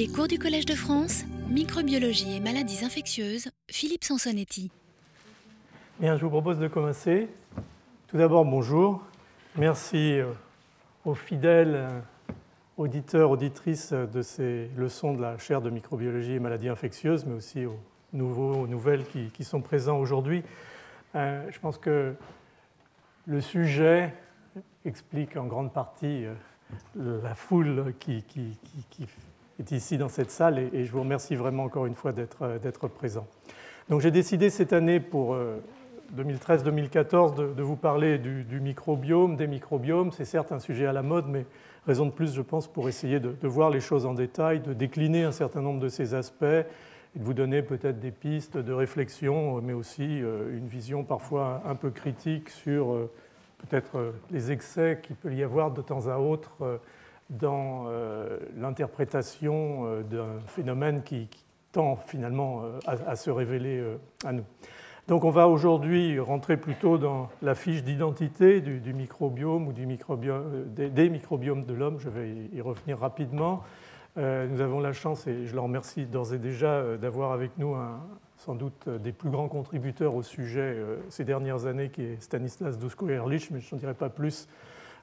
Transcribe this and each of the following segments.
Les cours du Collège de France, microbiologie et maladies infectieuses, Philippe Sansonetti. Bien, je vous propose de commencer. Tout d'abord, bonjour. Merci aux fidèles auditeurs, auditrices de ces leçons de la chaire de microbiologie et maladies infectieuses, mais aussi aux nouveaux, aux nouvelles qui sont présents aujourd'hui. Je pense que le sujet explique en grande partie la foule qui est ici dans cette salle et je vous remercie vraiment encore une fois d'être présent. Donc j'ai décidé cette année pour 2013-2014 de vous parler du microbiome, des microbiomes. C'est certes un sujet à la mode, mais raison de plus, je pense, pour essayer de voir les choses en détail, de décliner un certain nombre de ces aspects et de vous donner peut-être des pistes de réflexion, mais aussi une vision parfois un peu critique sur peut-être les excès qu'il peut y avoir de temps à autre dans l'interprétation d'un phénomène qui tend finalement à se révéler à nous. Donc on va aujourd'hui rentrer plutôt dans la fiche d'identité du microbiome ou des microbiomes de l'homme. Je vais y revenir rapidement. Nous avons la chance, et je le remercie d'ores et déjà, d'avoir avec nous sans doute des plus grands contributeurs au sujet ces dernières années, qui est Stanislav Dusko Ehrlich, mais je n'en dirai pas plus.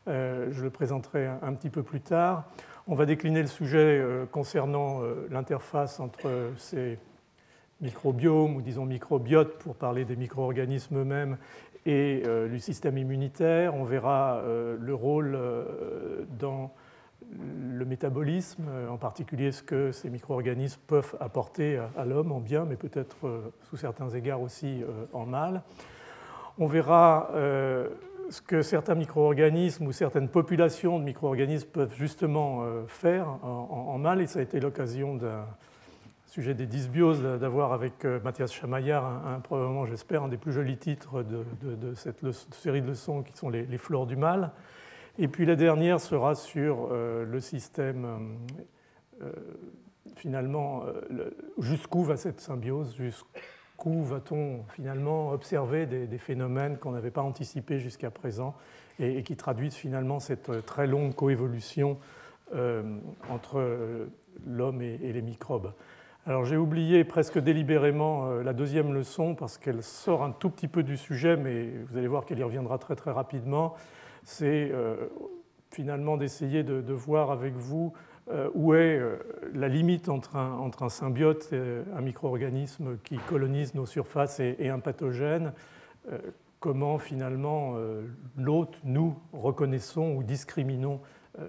Je le présenterai un petit peu plus tard. On va décliner le sujet concernant l'interface entre ces microbiomes, ou disons microbiotes, pour parler des micro-organismes eux-mêmes, et du système immunitaire. On verra le rôle dans le métabolisme, en particulier ce que ces micro-organismes peuvent apporter à l'homme en bien, mais peut-être sous certains égards aussi en mal. On verra ce que certains micro-organismes ou certaines populations de micro-organismes peuvent justement faire en mal, et ça a été l'occasion d'un sujet des dysbioses, d'avoir avec Mathias Chamaillard, probablement, j'espère, un des plus jolis titres de cette série de leçons qui sont les flores du mal. Et puis la dernière sera sur le système, finalement, jusqu'où va cette symbiose, jusqu'où va-t-on finalement observer des phénomènes qu'on n'avait pas anticipés jusqu'à présent et qui traduisent finalement cette très longue coévolution entre l'homme et les microbes. Alors j'ai oublié presque délibérément la deuxième leçon parce qu'elle sort un tout petit peu du sujet, mais vous allez voir qu'elle y reviendra très très rapidement. C'est finalement d'essayer de voir avec vous où est la limite entre un symbiote, un micro-organisme qui colonise nos surfaces et un pathogène, comment finalement l'hôte, nous, reconnaissons ou discriminons,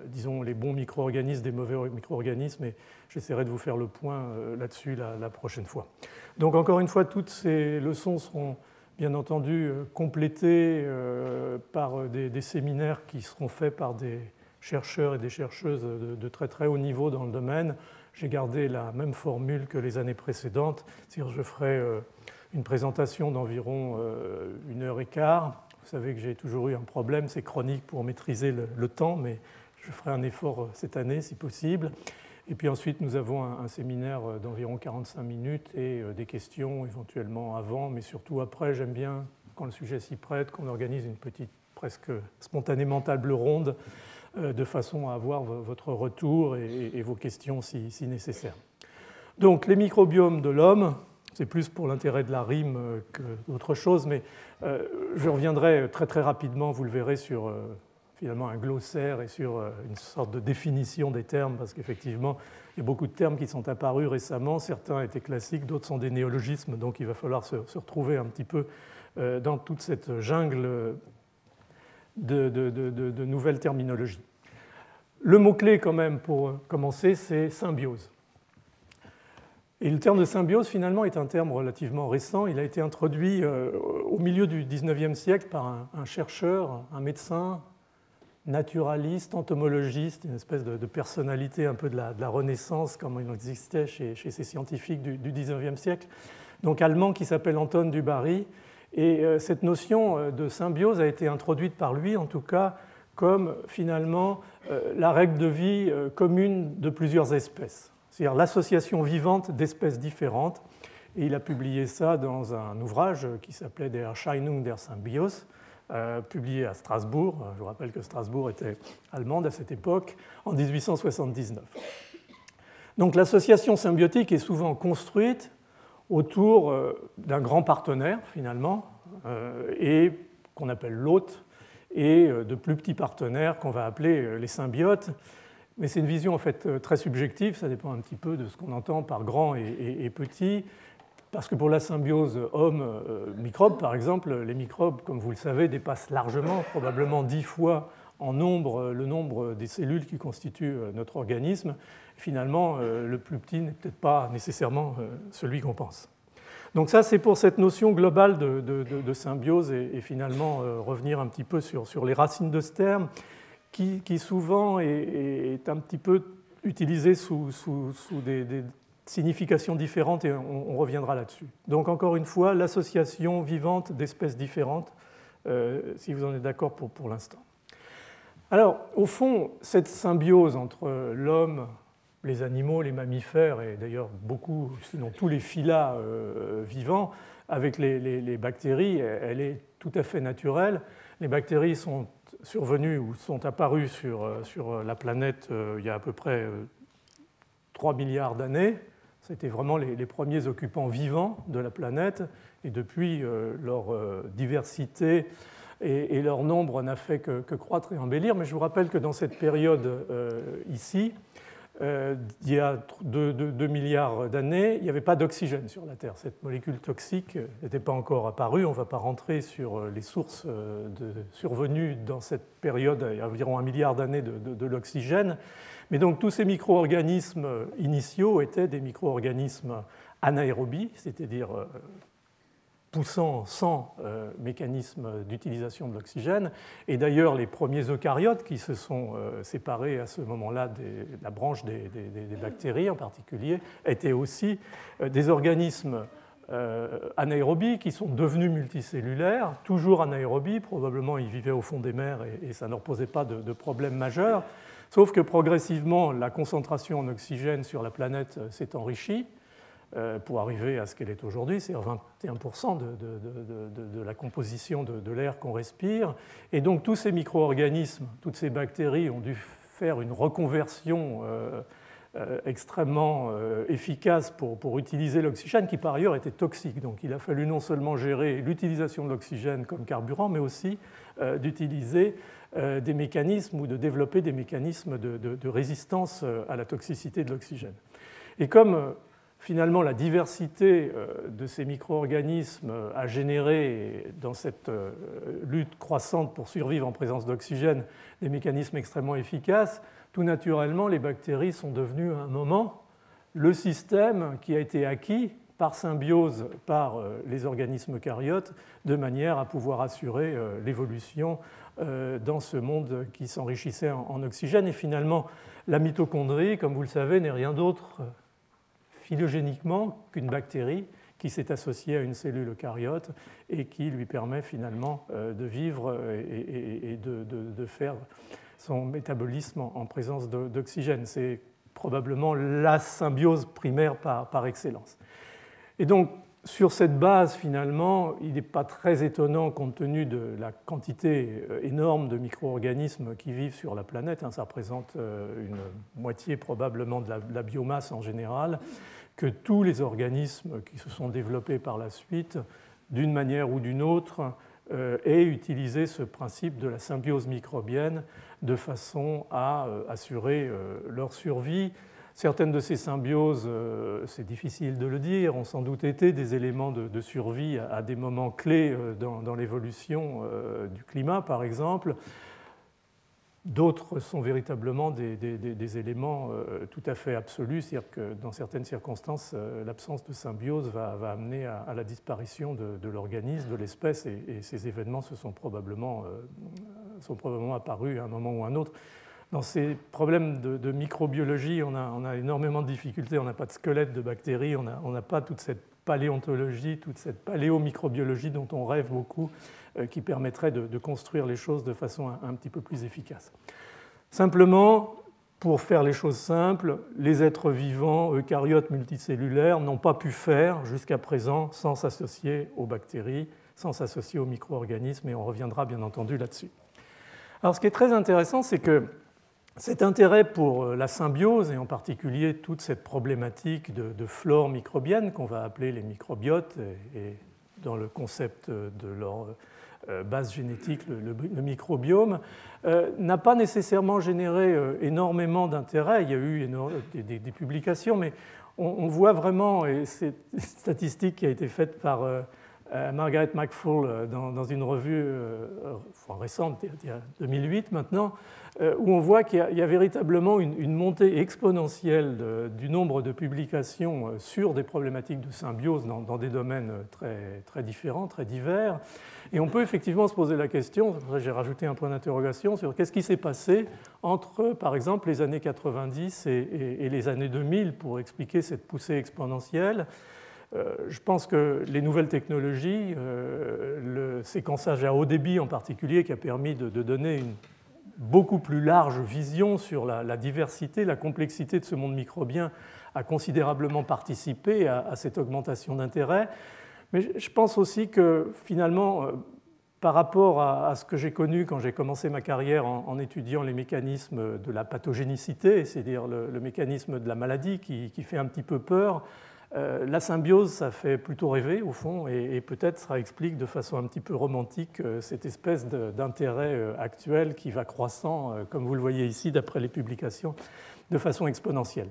disons, les bons micro-organismes des mauvais micro-organismes, et j'essaierai de vous faire le point là-dessus la prochaine fois. Donc encore une fois, toutes ces leçons seront bien entendu complété par des séminaires qui seront faits par des chercheurs et des chercheuses de très très haut niveau dans le domaine. J'ai gardé la même formule que les années précédentes, c'est-à-dire je ferai une présentation d'environ 1h15. Vous savez que j'ai toujours eu un problème, c'est chronique pour maîtriser le temps, mais je ferai un effort cette année si possible. Et puis ensuite, nous avons un séminaire d'environ 45 minutes et des questions éventuellement avant, mais surtout après. J'aime bien, quand le sujet s'y prête, qu'on organise une petite, presque spontanément, table ronde de façon à avoir votre retour et vos questions si nécessaire. Donc, les microbiomes de l'homme, c'est plus pour l'intérêt de la rime que d'autre chose, mais je reviendrai très très rapidement, vous le verrez, sur finalement un glossaire et sur une sorte de définition des termes, parce qu'effectivement, il y a beaucoup de termes qui sont apparus récemment. Certains étaient classiques, d'autres sont des néologismes, donc il va falloir se retrouver un petit peu dans toute cette jungle de nouvelles terminologies. Le mot-clé, quand même, pour commencer, c'est « symbiose ». Et le terme de symbiose, finalement, est un terme relativement récent. Il a été introduit au milieu du XIXe siècle par un chercheur, un médecin, naturaliste, entomologiste, une espèce de personnalité un peu de la Renaissance, comme il existait chez ces scientifiques du XIXe siècle, donc allemand, qui s'appelle Anton de Bary. Et cette notion de symbiose a été introduite par lui, en tout cas, comme finalement la règle de vie commune de plusieurs espèces, c'est-à-dire l'association vivante d'espèces différentes. Et il a publié ça dans un ouvrage qui s'appelait « Der Erscheinung der Symbiose », publié à Strasbourg. Je vous rappelle que Strasbourg était allemande à cette époque, en 1879. Donc l'association symbiotique est souvent construite autour d'un grand partenaire, finalement, et qu'on appelle l'hôte, et de plus petits partenaires qu'on va appeler les symbiotes. Mais c'est une vision en fait très subjective, ça dépend un petit peu de ce qu'on entend par grand et petit, parce que pour la symbiose homme-microbe, par exemple, les microbes, comme vous le savez, dépassent largement, probablement 10 fois en nombre, le nombre des cellules qui constituent notre organisme. Finalement, le plus petit n'est peut-être pas nécessairement celui qu'on pense. Donc ça, c'est pour cette notion globale de symbiose et finalement revenir un petit peu sur les racines de ce terme qui souvent est un petit peu utilisé sous des significations différentes et on reviendra là-dessus. Donc encore une fois, l'association vivante d'espèces différentes, si vous en êtes d'accord pour l'instant. Alors, au fond, cette symbiose entre l'homme, les animaux, les mammifères, et d'ailleurs beaucoup, sinon tous les phyla vivants, avec les bactéries, elle est tout à fait naturelle. Les bactéries sont survenues ou sont apparues sur la planète il y a à peu près 3 milliards d'années. C'était vraiment les premiers occupants vivants de la planète. Et depuis, leur diversité et leur nombre n'a fait que croître et embellir. Mais je vous rappelle que dans cette période ici, il y a 2 milliards d'années, il n'y avait pas d'oxygène sur la Terre. Cette molécule toxique n'était pas encore apparue. On ne va pas rentrer sur les sources survenues dans cette période, il y a environ 1 milliard d'années de l'oxygène. Mais donc tous ces micro-organismes initiaux étaient des micro-organismes anaérobies, c'est-à-dire poussant sans mécanisme d'utilisation de l'oxygène. Et d'ailleurs, les premiers eucaryotes qui se sont séparés à ce moment-là de la branche des bactéries en particulier étaient aussi des organismes anaérobies qui sont devenus multicellulaires, toujours anaérobies, probablement ils vivaient au fond des mers et ça ne leur posait pas de problème majeur. Sauf que progressivement, la concentration en oxygène sur la planète s'est enrichie pour arriver à ce qu'elle est aujourd'hui, c'est 21% de la composition de l'air qu'on respire. Et donc tous ces micro-organismes, toutes ces bactéries ont dû faire une reconversion extrêmement efficace pour utiliser l'oxygène, qui par ailleurs était toxique. Donc il a fallu non seulement gérer l'utilisation de l'oxygène comme carburant, mais aussi d'utiliser des mécanismes ou de développer des mécanismes de résistance à la toxicité de l'oxygène. Et comme finalement, la diversité de ces micro-organismes a généré, dans cette lutte croissante pour survivre en présence d'oxygène, des mécanismes extrêmement efficaces. Tout naturellement, les bactéries sont devenues à un moment le système qui a été acquis par symbiose par les organismes eucaryotes, de manière à pouvoir assurer l'évolution dans ce monde qui s'enrichissait en oxygène. Et finalement, la mitochondrie, comme vous le savez, n'est rien d'autre phylogéniquement qu'une bactérie qui s'est associée à une cellule eucaryote et qui lui permet finalement de vivre et de faire son métabolisme en présence d'oxygène. C'est probablement la symbiose primaire par excellence. Et donc, sur cette base, finalement, il n'est pas très étonnant, compte tenu de la quantité énorme de micro-organismes qui vivent sur la planète, ça représente une moitié probablement de la biomasse en général, que tous les organismes qui se sont développés par la suite, d'une manière ou d'une autre, aient utilisé ce principe de la symbiose microbienne de façon à assurer leur survie. Certaines de ces symbioses, c'est difficile de le dire, ont sans doute été des éléments de survie à des moments clés dans l'évolution du climat, par exemple. D'autres sont véritablement des éléments tout à fait absolus, c'est-à-dire que dans certaines circonstances, l'absence de symbiose va amener à la disparition de l'organisme, de l'espèce, et ces événements sont probablement apparus à un moment ou à un autre. Dans ces problèmes de microbiologie, on a énormément de difficultés, on n'a pas de squelette de bactéries, on n'a pas toute cette paléontologie, toute cette paléomicrobiologie dont on rêve beaucoup, qui permettrait de construire les choses de façon un petit peu plus efficace. Simplement, pour faire les choses simples, les êtres vivants, eucaryotes multicellulaires, n'ont pas pu faire jusqu'à présent sans s'associer aux bactéries, sans s'associer aux micro-organismes, et on reviendra bien entendu là-dessus. Alors ce qui est très intéressant, c'est que Cet intérêt pour la symbiose, et en particulier toute cette problématique de flore microbienne qu'on va appeler les microbiotes, et dans le concept de leur base génétique, le microbiome, n'a pas nécessairement généré énormément d'intérêt. Il y a eu des publications, mais on voit vraiment, et c'est une statistique qui a été faite par Margaret McFall dans une revue récente, il y a 2008 maintenant, où on voit qu'il y a véritablement une montée exponentielle du nombre de publications sur des problématiques de symbiose dans des domaines très, très différents, très divers. Et on peut effectivement se poser la question, j'ai rajouté un point d'interrogation sur qu'est-ce qui s'est passé entre, par exemple, les années 90 et les années 2000 pour expliquer cette poussée exponentielle. Je pense que les nouvelles technologies, le séquençage à haut débit en particulier, qui a permis de donner une beaucoup plus large vision sur la diversité, la complexité de ce monde microbien, a considérablement participé à cette augmentation d'intérêt. Mais je pense aussi que finalement, par rapport à ce que j'ai connu quand j'ai commencé ma carrière en étudiant les mécanismes de la pathogénicité, c'est-à-dire le mécanisme de la maladie qui fait un petit peu peur, la symbiose, ça fait plutôt rêver, au fond, et peut-être ça explique de façon un petit peu romantique cette espèce d'intérêt actuel qui va croissant, comme vous le voyez ici, d'après les publications, de façon exponentielle.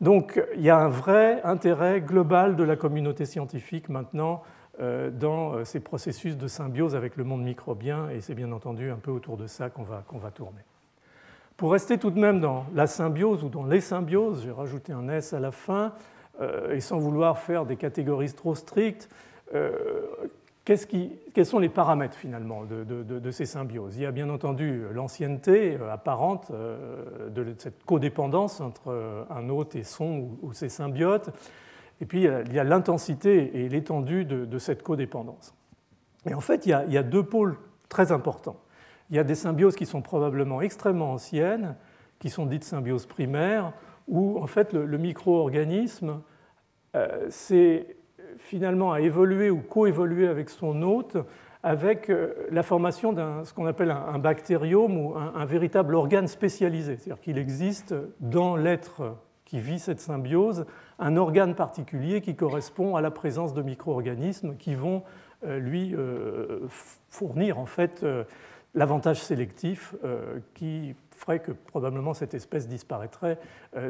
Donc, il y a un vrai intérêt global de la communauté scientifique maintenant dans ces processus de symbiose avec le monde microbien, et c'est bien entendu un peu autour de ça qu'on va tourner. Pour rester tout de même dans la symbiose ou dans les symbioses, j'ai rajouté un S à la fin, et sans vouloir faire des catégories trop strictes, quels sont les paramètres finalement de ces symbioses ? Il y a bien entendu l'ancienneté apparente de cette codépendance entre un hôte et son ou ses symbiotes, et puis il y a l'intensité et l'étendue de cette codépendance. Et en fait, il y a deux pôles très importants. Il y a des symbioses qui sont probablement extrêmement anciennes, qui sont dites symbioses primaires, où en fait le micro-organisme s'est finalement à évoluer ou coévoluer avec son hôte, avec la formation d'un ce qu'on appelle un bactériome ou un véritable organe spécialisé, c'est-à-dire qu'il existe dans l'être qui vit cette symbiose un organe particulier qui correspond à la présence de micro-organismes qui vont lui fournir en fait l'avantage sélectif qui ferait que probablement cette espèce disparaîtrait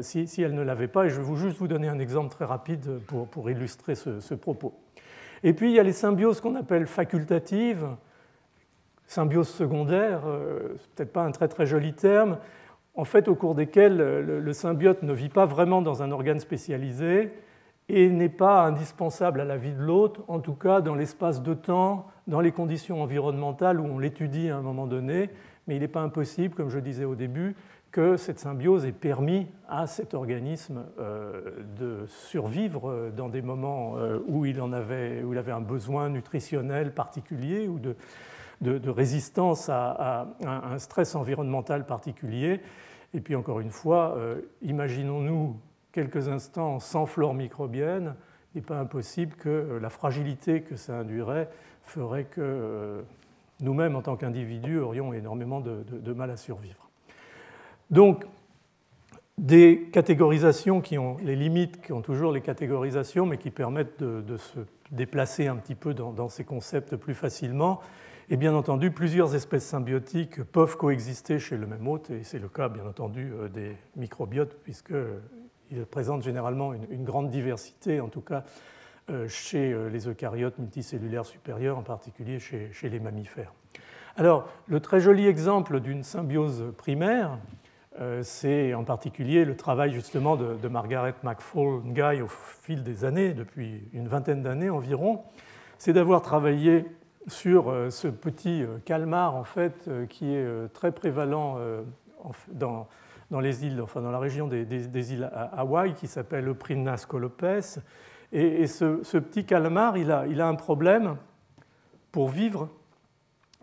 si elle ne l'avait pas. Et je vais juste vous donner un exemple très rapide pour illustrer ce propos. Et puis, il y a les symbioses qu'on appelle facultatives, symbioses secondaires, c'est peut-être pas un très très joli terme, en fait au cours desquelles le symbiote ne vit pas vraiment dans un organe spécialisé et n'est pas indispensable à la vie de l'hôte, en tout cas dans l'espace de temps, dans les conditions environnementales où on l'étudie à un moment donné, mais il n'est pas impossible, comme je disais au début, que cette symbiose ait permis à cet organisme de survivre dans des moments où il avait un besoin nutritionnel particulier ou de résistance à un stress environnemental particulier. Et puis encore une fois, imaginons-nous quelques instants sans flore microbienne, il n'est pas impossible que la fragilité que ça induirait ferait que nous-mêmes, en tant qu'individus, aurions énormément de mal à survivre. Donc, des catégorisations qui ont les limites, qui ont toujours les catégorisations, mais qui permettent de se déplacer un petit peu dans ces concepts plus facilement. Et bien entendu, plusieurs espèces symbiotiques peuvent coexister chez le même hôte, et c'est le cas, bien entendu, des microbiotes, puisqu'ils présentent généralement une grande diversité, en tout cas, chez les eucaryotes multicellulaires supérieurs, en particulier chez les mammifères. Alors, le très joli exemple d'une symbiose primaire, c'est en particulier le travail justement de Margaret McFall-Ngai au fil des années, depuis une vingtaine d'années environ, c'est d'avoir travaillé sur ce petit calmar en fait, qui est très prévalent dans les îles, enfin dans la région des îles Hawaï, qui s'appelle Euprymna scolopes. Et ce petit calmar, il a un problème pour vivre,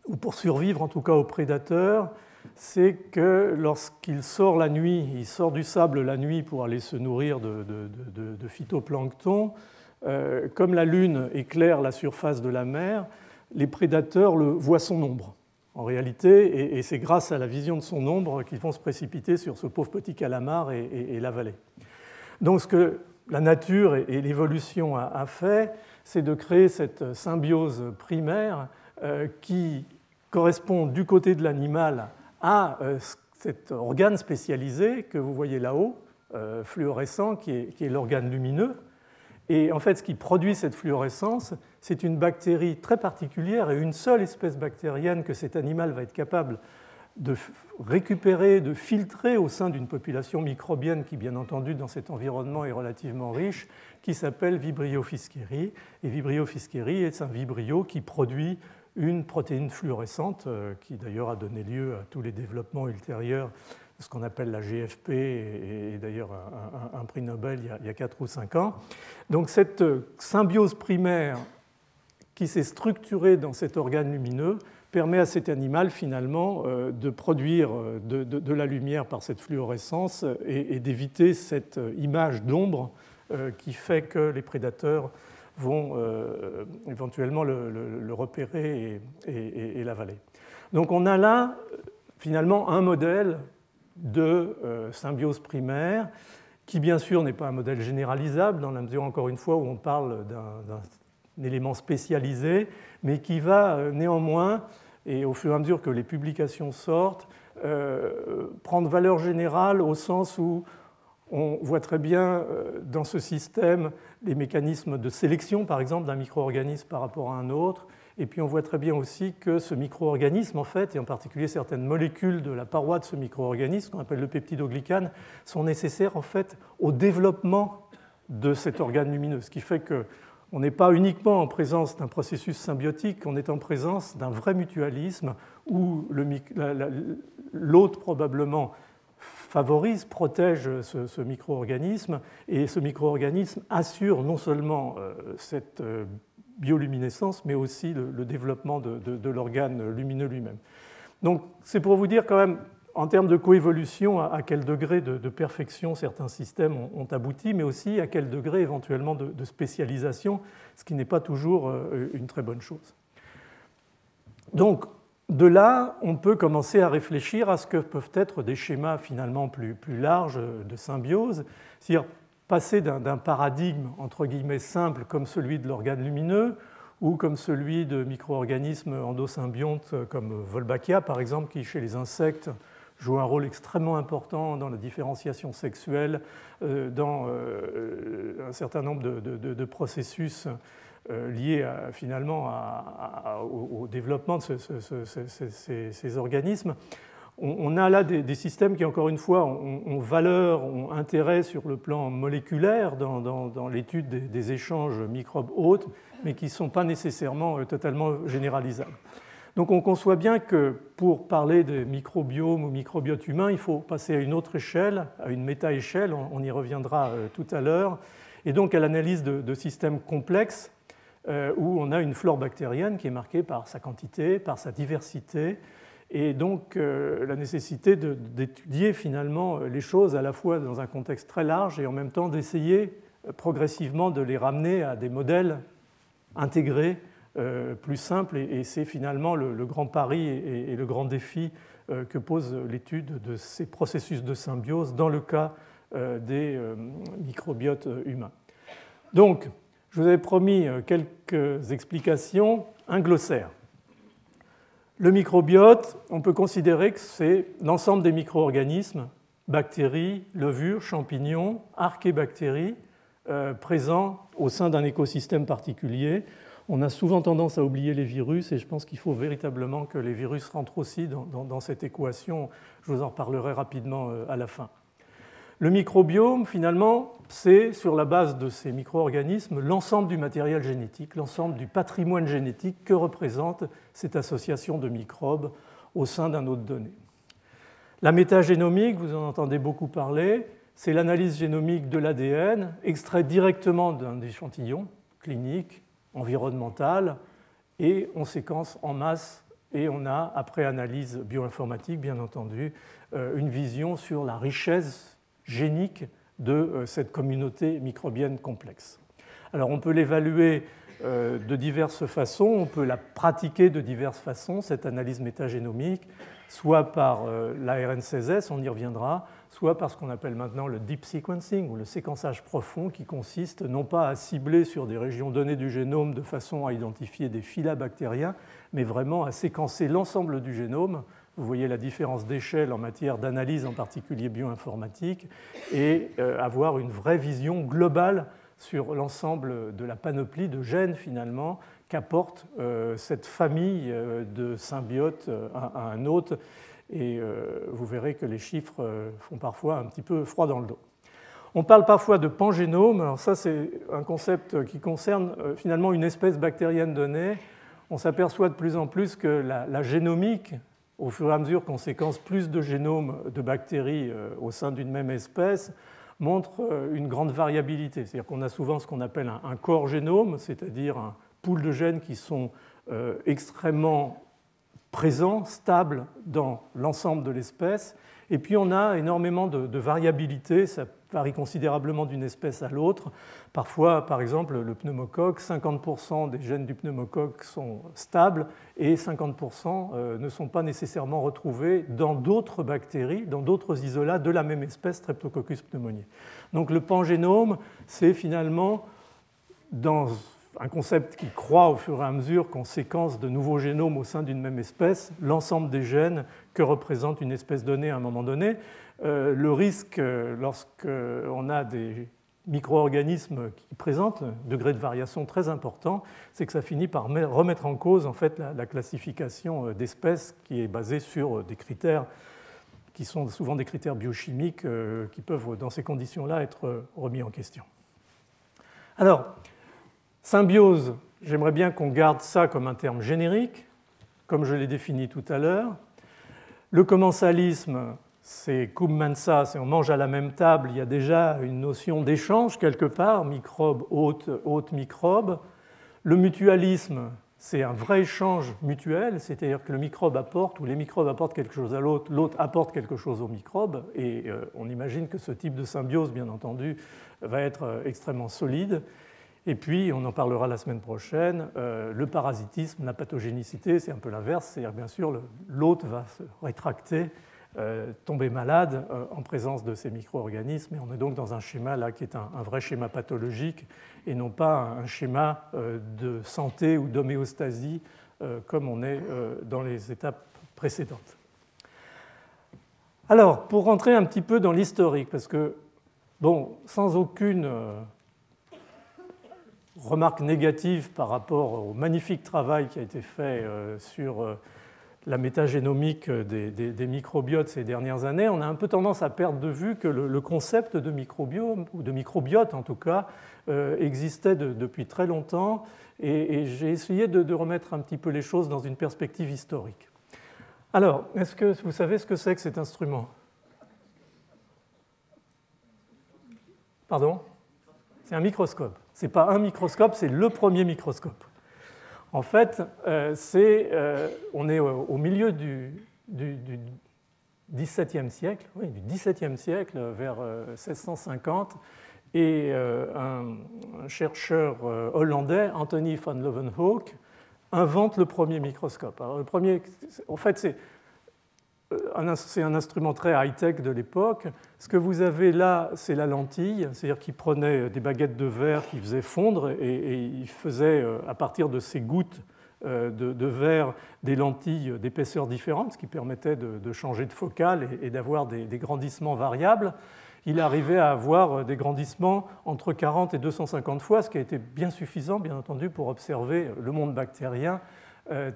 ou pour survivre en tout cas aux prédateurs, c'est que lorsqu'il sort la nuit, il sort du sable la nuit pour aller se nourrir de phytoplancton, comme la lune éclaire la surface de la mer, les prédateurs voient son ombre. en réalité, et c'est grâce à la vision de son ombre qu'ils vont se précipiter sur ce pauvre petit calamar et l'avaler. Donc ce que la nature et l'évolution a fait, c'est de créer cette symbiose primaire qui correspond du côté de l'animal à cet organe spécialisé que vous voyez là-haut, fluorescent, qui est l'organe lumineux. Et en fait, ce qui produit cette fluorescence, c'est une bactérie très particulière et une seule espèce bactérienne que cet animal va être capable de récupérer, de filtrer au sein d'une population microbienne qui, bien entendu, dans cet environnement est relativement riche, qui s'appelle Vibrio-Fischeri. Et Vibrio-Fischeri est un vibrio qui produit une protéine fluorescente, qui d'ailleurs a donné lieu à tous les développements ultérieurs, ce qu'on appelle la GFP, et d'ailleurs un prix Nobel il y a 4 ou 5 ans. Donc cette symbiose primaire qui s'est structurée dans cet organe lumineux permet à cet animal finalement de produire de la lumière par cette fluorescence et d'éviter cette image d'ombre qui fait que les prédateurs vont éventuellement le repérer et l'avaler. Donc on a là finalement un modèle de symbiose primaire, qui bien sûr n'est pas un modèle généralisable, dans la mesure, encore une fois, où on parle d'un élément spécialisé, mais qui va néanmoins, et au fur et à mesure que les publications sortent, prendre valeur générale au sens où on voit très bien dans ce système les mécanismes de sélection, par exemple, d'un micro-organisme par rapport à un autre. Et puis on voit très bien aussi que ce micro-organisme, en fait, et en particulier certaines molécules de la paroi de ce micro-organisme, qu'on appelle le peptidoglycane, sont nécessaires en fait au développement de cet organe lumineux. Ce qui fait qu'on n'est pas uniquement en présence d'un processus symbiotique, on est en présence d'un vrai mutualisme où l'autre probablement favorise, protège ce micro-organisme, et ce micro-organisme assure non seulement cette bioluminescence, mais aussi le développement de l'organe lumineux lui-même. Donc, c'est pour vous dire quand même, en termes de coévolution, à quel degré de perfection certains systèmes ont abouti, mais aussi à quel degré éventuellement de spécialisation, ce qui n'est pas toujours une très bonne chose. Donc, de là, on peut commencer à réfléchir à ce que peuvent être des schémas finalement plus larges de symbiose, c'est-à-dire passer d'un paradigme entre guillemets simple comme celui de l'organe lumineux ou comme celui de micro-organismes endosymbiontes comme Wolbachia par exemple, qui chez les insectes joue un rôle extrêmement important dans la différenciation sexuelle, dans un certain nombre de processus liés finalement au développement de ces organismes. On a là des systèmes qui, encore une fois, ont valeur, ont intérêt sur le plan moléculaire dans l'étude des échanges microbes-hôtes, mais qui ne sont pas nécessairement totalement généralisables. Donc on conçoit bien que pour parler de microbiome ou microbiote humain, il faut passer à une autre échelle, à une méta-échelle, on y reviendra tout à l'heure, et donc à l'analyse de systèmes complexes où on a une flore bactérienne qui est marquée par sa quantité, par sa diversité, et donc la nécessité d'étudier finalement les choses à la fois dans un contexte très large et en même temps d'essayer progressivement de les ramener à des modèles intégrés, plus simples. Et c'est finalement le grand pari et le grand défi que pose l'étude de ces processus de symbiose dans le cas des microbiotes humains. Donc, je vous avais promis quelques explications, un glossaire. Le microbiote, on peut considérer que c'est l'ensemble des micro-organismes, bactéries, levures, champignons, archébactéries, présents au sein d'un écosystème particulier. On a souvent tendance à oublier les virus et je pense qu'il faut véritablement que les virus rentrent aussi dans cette équation. Je vous en reparlerai rapidement à la fin. Le microbiome, finalement, c'est sur la base de ces micro-organismes l'ensemble du matériel génétique, l'ensemble du patrimoine génétique que représente cette association de microbes au sein d'un hôte donné. La métagénomique, vous en entendez beaucoup parler, c'est l'analyse génomique de l'ADN extrait directement d'un échantillon clinique, environnemental, et on séquence en masse. Et on a, après analyse bioinformatique, bien entendu, une vision sur la richesse génique de cette communauté microbienne complexe. Alors on peut l'évaluer de diverses façons, on peut la pratiquer de diverses façons, cette analyse métagénomique, soit par l'ARN16S, on y reviendra, soit par ce qu'on appelle maintenant le deep sequencing, ou le séquençage profond, qui consiste non pas à cibler sur des régions données du génome de façon à identifier des phyla bactériens, mais vraiment à séquencer l'ensemble du génome. Vous voyez la différence d'échelle en matière d'analyse, en particulier bioinformatique, et avoir une vraie vision globale sur l'ensemble de la panoplie de gènes, finalement, qu'apporte cette famille de symbiotes à un autre. Et vous verrez que les chiffres font parfois un petit peu froid dans le dos. On parle parfois de pangénome. Alors ça, c'est un concept qui concerne finalement une espèce bactérienne donnée. On s'aperçoit de plus en plus que la génomique, au fur et à mesure qu'on séquence plus de génomes de bactéries au sein d'une même espèce, montre une grande variabilité. C'est-à-dire qu'on a souvent ce qu'on appelle un corps génome, c'est-à-dire un pool de gènes qui sont extrêmement présent, stable dans l'ensemble de l'espèce. Et puis on a énormément de variabilité, ça varie considérablement d'une espèce à l'autre. Parfois, par exemple, le pneumocoque, 50% des gènes du pneumocoque sont stables et 50% ne sont pas nécessairement retrouvés dans d'autres bactéries, dans d'autres isolats de la même espèce, Streptococcus pneumoniae. Donc le pangénome, c'est finalement dans un concept qui croît au fur et à mesure qu'on séquence de nouveaux génomes au sein d'une même espèce, l'ensemble des gènes que représente une espèce donnée à un moment donné. Le risque, lorsqu'on a des micro-organismes qui présentent un degré de variation très important, c'est que ça finit par remettre en cause en fait, la classification d'espèces qui est basée sur des critères qui sont souvent des critères biochimiques qui peuvent, dans ces conditions-là, être remis en question. Alors, symbiose, j'aimerais bien qu'on garde ça comme un terme générique, comme je l'ai défini tout à l'heure. Le commensalisme, c'est cum mensa, c'est on mange à la même table, il y a déjà une notion d'échange quelque part, microbe, hôte, hôte, microbe. Le mutualisme, c'est un vrai échange mutuel, c'est-à-dire que le microbe apporte, ou les microbes apportent quelque chose à l'autre, l'autre apporte quelque chose au microbe, et on imagine que ce type de symbiose, bien entendu, va être extrêmement solide. Et puis, on en parlera la semaine prochaine, le parasitisme, la pathogénicité, c'est un peu l'inverse, c'est-à-dire bien sûr l'hôte va se rétracter, tomber malade en présence de ces micro-organismes, et on est donc dans un schéma là qui est un vrai schéma pathologique et non pas un schéma de santé ou d'homéostasie comme on est dans les étapes précédentes. Alors, pour rentrer un petit peu dans l'historique, parce que, bon, sans aucune remarque négative par rapport au magnifique travail qui a été fait sur la métagénomique des microbiotes ces dernières années, on a un peu tendance à perdre de vue que le concept de microbiome, ou de microbiote en tout cas, existait depuis très longtemps, et j'ai essayé de remettre un petit peu les choses dans une perspective historique. Alors, est-ce que vous savez ce que c'est que cet instrument ? Pardon ? C'est un microscope. Ce n'est pas un microscope, c'est le premier microscope. En fait, on est au milieu du XVIIe siècle, oui, du XVIIe siècle, vers 1650, et un chercheur hollandais, Antonie van Leeuwenhoek, invente le premier microscope. Alors, le premier, en fait, c'est un instrument très high-tech de l'époque. Ce que vous avez là, c'est la lentille, c'est-à-dire qu'il prenait des baguettes de verre qu'il faisait fondre et il faisait, à partir de ces gouttes de verre, des lentilles d'épaisseur différente, ce qui permettait de changer de focale et d'avoir des grandissements variables. Il arrivait à avoir des grandissements entre 40 et 250 fois, ce qui a été bien suffisant, bien entendu, pour observer le monde bactérien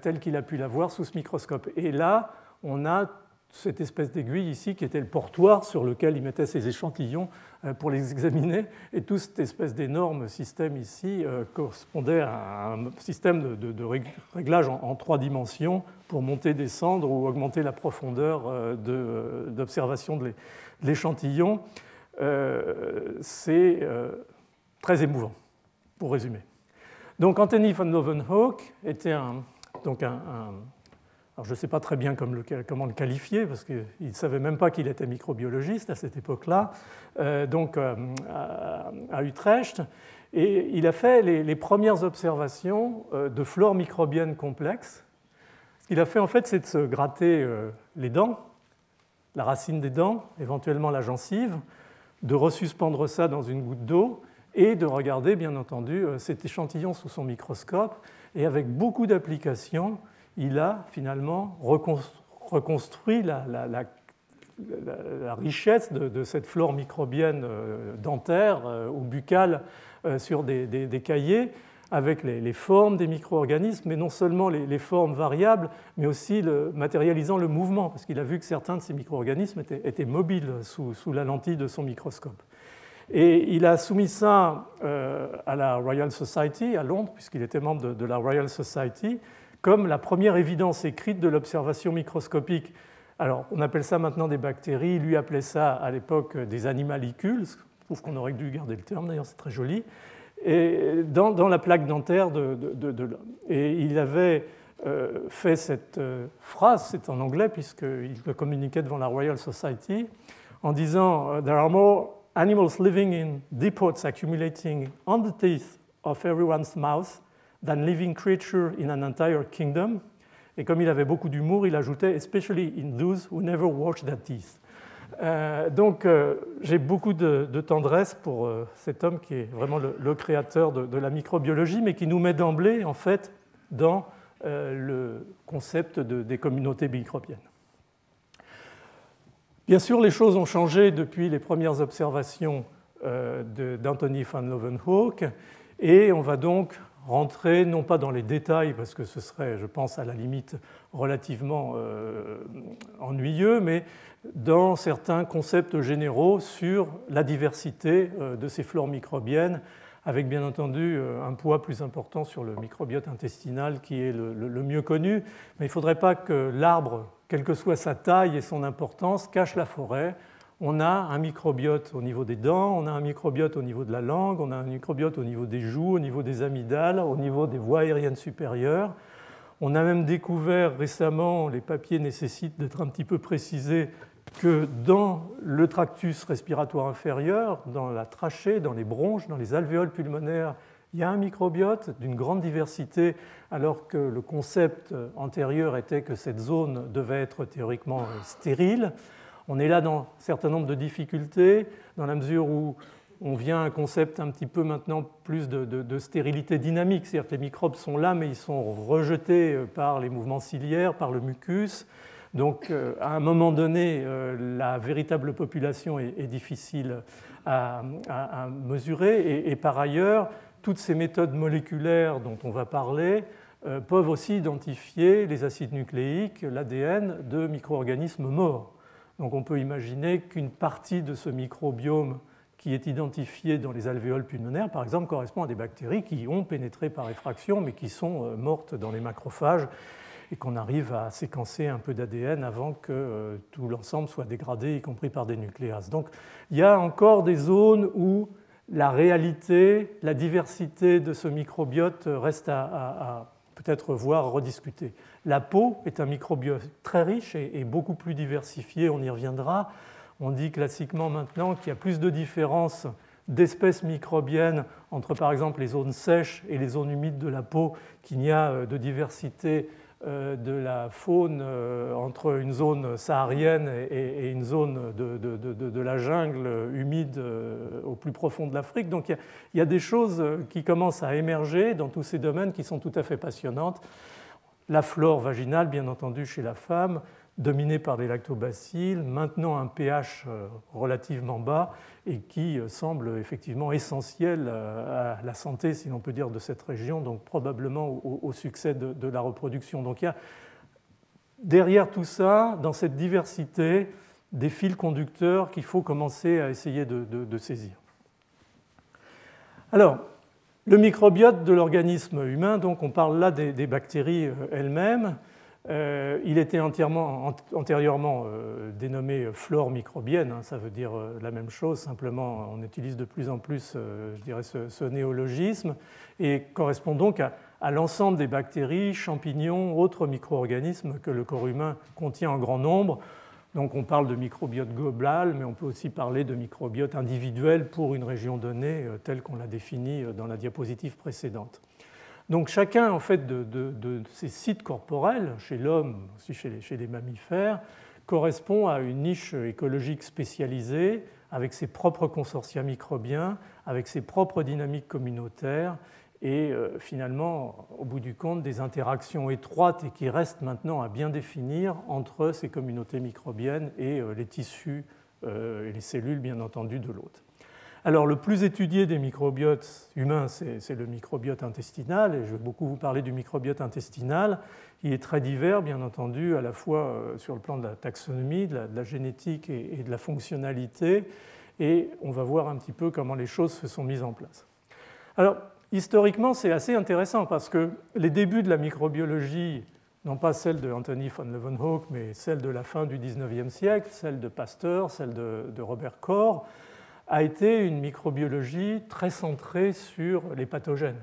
tel qu'il a pu l'avoir sous ce microscope. Et là, on a cette espèce d'aiguille ici qui était le portoir sur lequel il mettait ses échantillons pour les examiner. Et toute cette espèce d'énorme système ici correspondait à un système de réglage en trois dimensions pour monter, descendre ou augmenter la profondeur d'observation de l'échantillon. C'est très émouvant, pour résumer. Donc Antonie van Leeuwenhoek était alors, je ne sais pas très bien comment le qualifier, parce qu'il ne savait même pas qu'il était microbiologiste à cette époque-là, donc à Utrecht. Et il a fait les premières observations de flore microbienne complexe. Ce qu'il a fait, en fait, c'est de se gratter les dents, la racine des dents, éventuellement la gencive, de resuspendre ça dans une goutte d'eau et de regarder, bien entendu, cet échantillon sous son microscope. Et avec beaucoup d'applications, il a finalement reconstruit la richesse de cette flore microbienne dentaire ou buccale sur des cahiers, avec les formes des micro-organismes, mais non seulement les formes variables, mais aussi matérialisant le mouvement, parce qu'il a vu que certains de ces micro-organismes étaient mobiles sous la lentille de son microscope. Et il a soumis ça à la Royal Society, à Londres, puisqu'il était membre de la Royal Society, comme la première évidence écrite de l'observation microscopique. Alors, on appelle ça maintenant des bactéries, lui appelait ça à l'époque des animalicules, je trouve qu'on aurait dû garder le terme, d'ailleurs c'est très joli, et dans la plaque dentaire de l'homme. Et il avait fait cette phrase, c'est en anglais, puisqu'il le communiquait devant la Royal Society, en disant « There are more animals living in depots accumulating on the teeth of everyone's mouth than living creatures in an entire kingdom ». Et comme il avait beaucoup d'humour, il ajoutait « especially in those who never wash their teeth ». Donc, j'ai beaucoup de tendresse pour cet homme qui est vraiment le créateur de la microbiologie, mais qui nous met d'emblée, en fait, dans le concept des communautés microbiennes. Bien sûr, les choses ont changé depuis les premières observations d'Antonie van Leeuwenhoek, et on va donc rentrer, non pas dans les détails, parce que ce serait, je pense, à la limite relativement ennuyeux, mais dans certains concepts généraux sur la diversité de ces flores microbiennes, avec bien entendu un poids plus important sur le microbiote intestinal qui est le mieux connu. Mais il ne faudrait pas que l'arbre, quelle que soit sa taille et son importance, cache la forêt. On a un microbiote au niveau des dents, on a un microbiote au niveau de la langue, on a un microbiote au niveau des joues, au niveau des amygdales, au niveau des voies aériennes supérieures. On a même découvert récemment, les papiers nécessitent d'être un petit peu précisés, que dans le tractus respiratoire inférieur, dans la trachée, dans les bronches, dans les alvéoles pulmonaires, il y a un microbiote d'une grande diversité, alors que le concept antérieur était que cette zone devait être théoriquement stérile. On est là dans un certain nombre de difficultés, dans la mesure où on vient à un concept un petit peu maintenant plus de stérilité dynamique, c'est-à-dire que les microbes sont là, mais ils sont rejetés par les mouvements ciliaires, par le mucus. Donc, à un moment donné, la véritable population est difficile à mesurer. Et par ailleurs, toutes ces méthodes moléculaires dont on va parler peuvent aussi identifier les acides nucléiques, l'ADN, de micro-organismes morts. Donc on peut imaginer qu'une partie de ce microbiome qui est identifié dans les alvéoles pulmonaires, par exemple, correspond à des bactéries qui ont pénétré par effraction, mais qui sont mortes dans les macrophages, et qu'on arrive à séquencer un peu d'ADN avant que tout l'ensemble soit dégradé, y compris par des nucléases. Donc il y a encore des zones où la réalité, la diversité de ce microbiote reste à peut-être voir rediscuter. La peau est un microbiote très riche et beaucoup plus diversifié, on y reviendra. On dit classiquement maintenant qu'il y a plus de différences d'espèces microbiennes entre par exemple les zones sèches et les zones humides de la peau qu'il n'y a de diversité de la faune entre une zone saharienne et une zone de la jungle humide au plus profond de l'Afrique. Donc il y a des choses qui commencent à émerger dans tous ces domaines qui sont tout à fait passionnantes. La flore vaginale, bien entendu, chez la femme, dominée par les lactobacilles, maintenant un pH relativement bas et qui semble effectivement essentiel à la santé, si l'on peut dire, de cette région, donc probablement au succès de la reproduction. Donc il y a derrière tout ça, dans cette diversité, des fils conducteurs qu'il faut commencer à essayer de saisir. Alors, le microbiote de l'organisme humain, donc on parle là des bactéries elles-mêmes. Il était antérieurement dénommé flore microbienne, hein, ça veut dire la même chose, simplement on utilise de plus en plus, je dirais, ce néologisme, et correspond donc à l'ensemble des bactéries, champignons, autres micro-organismes que le corps humain contient en grand nombre. Donc on parle de microbiote global, mais on peut aussi parler de microbiote individuel pour une région donnée, telle qu'on l'a définie dans la diapositive précédente. Donc chacun en fait, de ces sites corporels, chez l'homme, aussi chez les mammifères, correspond à une niche écologique spécialisée, avec ses propres consortia microbiens, avec ses propres dynamiques communautaires, et finalement, au bout du compte, des interactions étroites et qui restent maintenant à bien définir entre ces communautés microbiennes et les tissus et les cellules, bien entendu, de l'hôte. Alors, le plus étudié des microbiotes humains, c'est le microbiote intestinal, et je vais beaucoup vous parler du microbiote intestinal. Il est très divers, bien entendu, à la fois sur le plan de la taxonomie, de la génétique et de la fonctionnalité, et on va voir un petit peu comment les choses se sont mises en place. Alors, historiquement, c'est assez intéressant parce que les débuts de la microbiologie, non pas celle de Antonie van Leeuwenhoek, mais celle de la fin du XIXe siècle, celle de Pasteur, celle de Robert Corre, a été une microbiologie très centrée sur les pathogènes.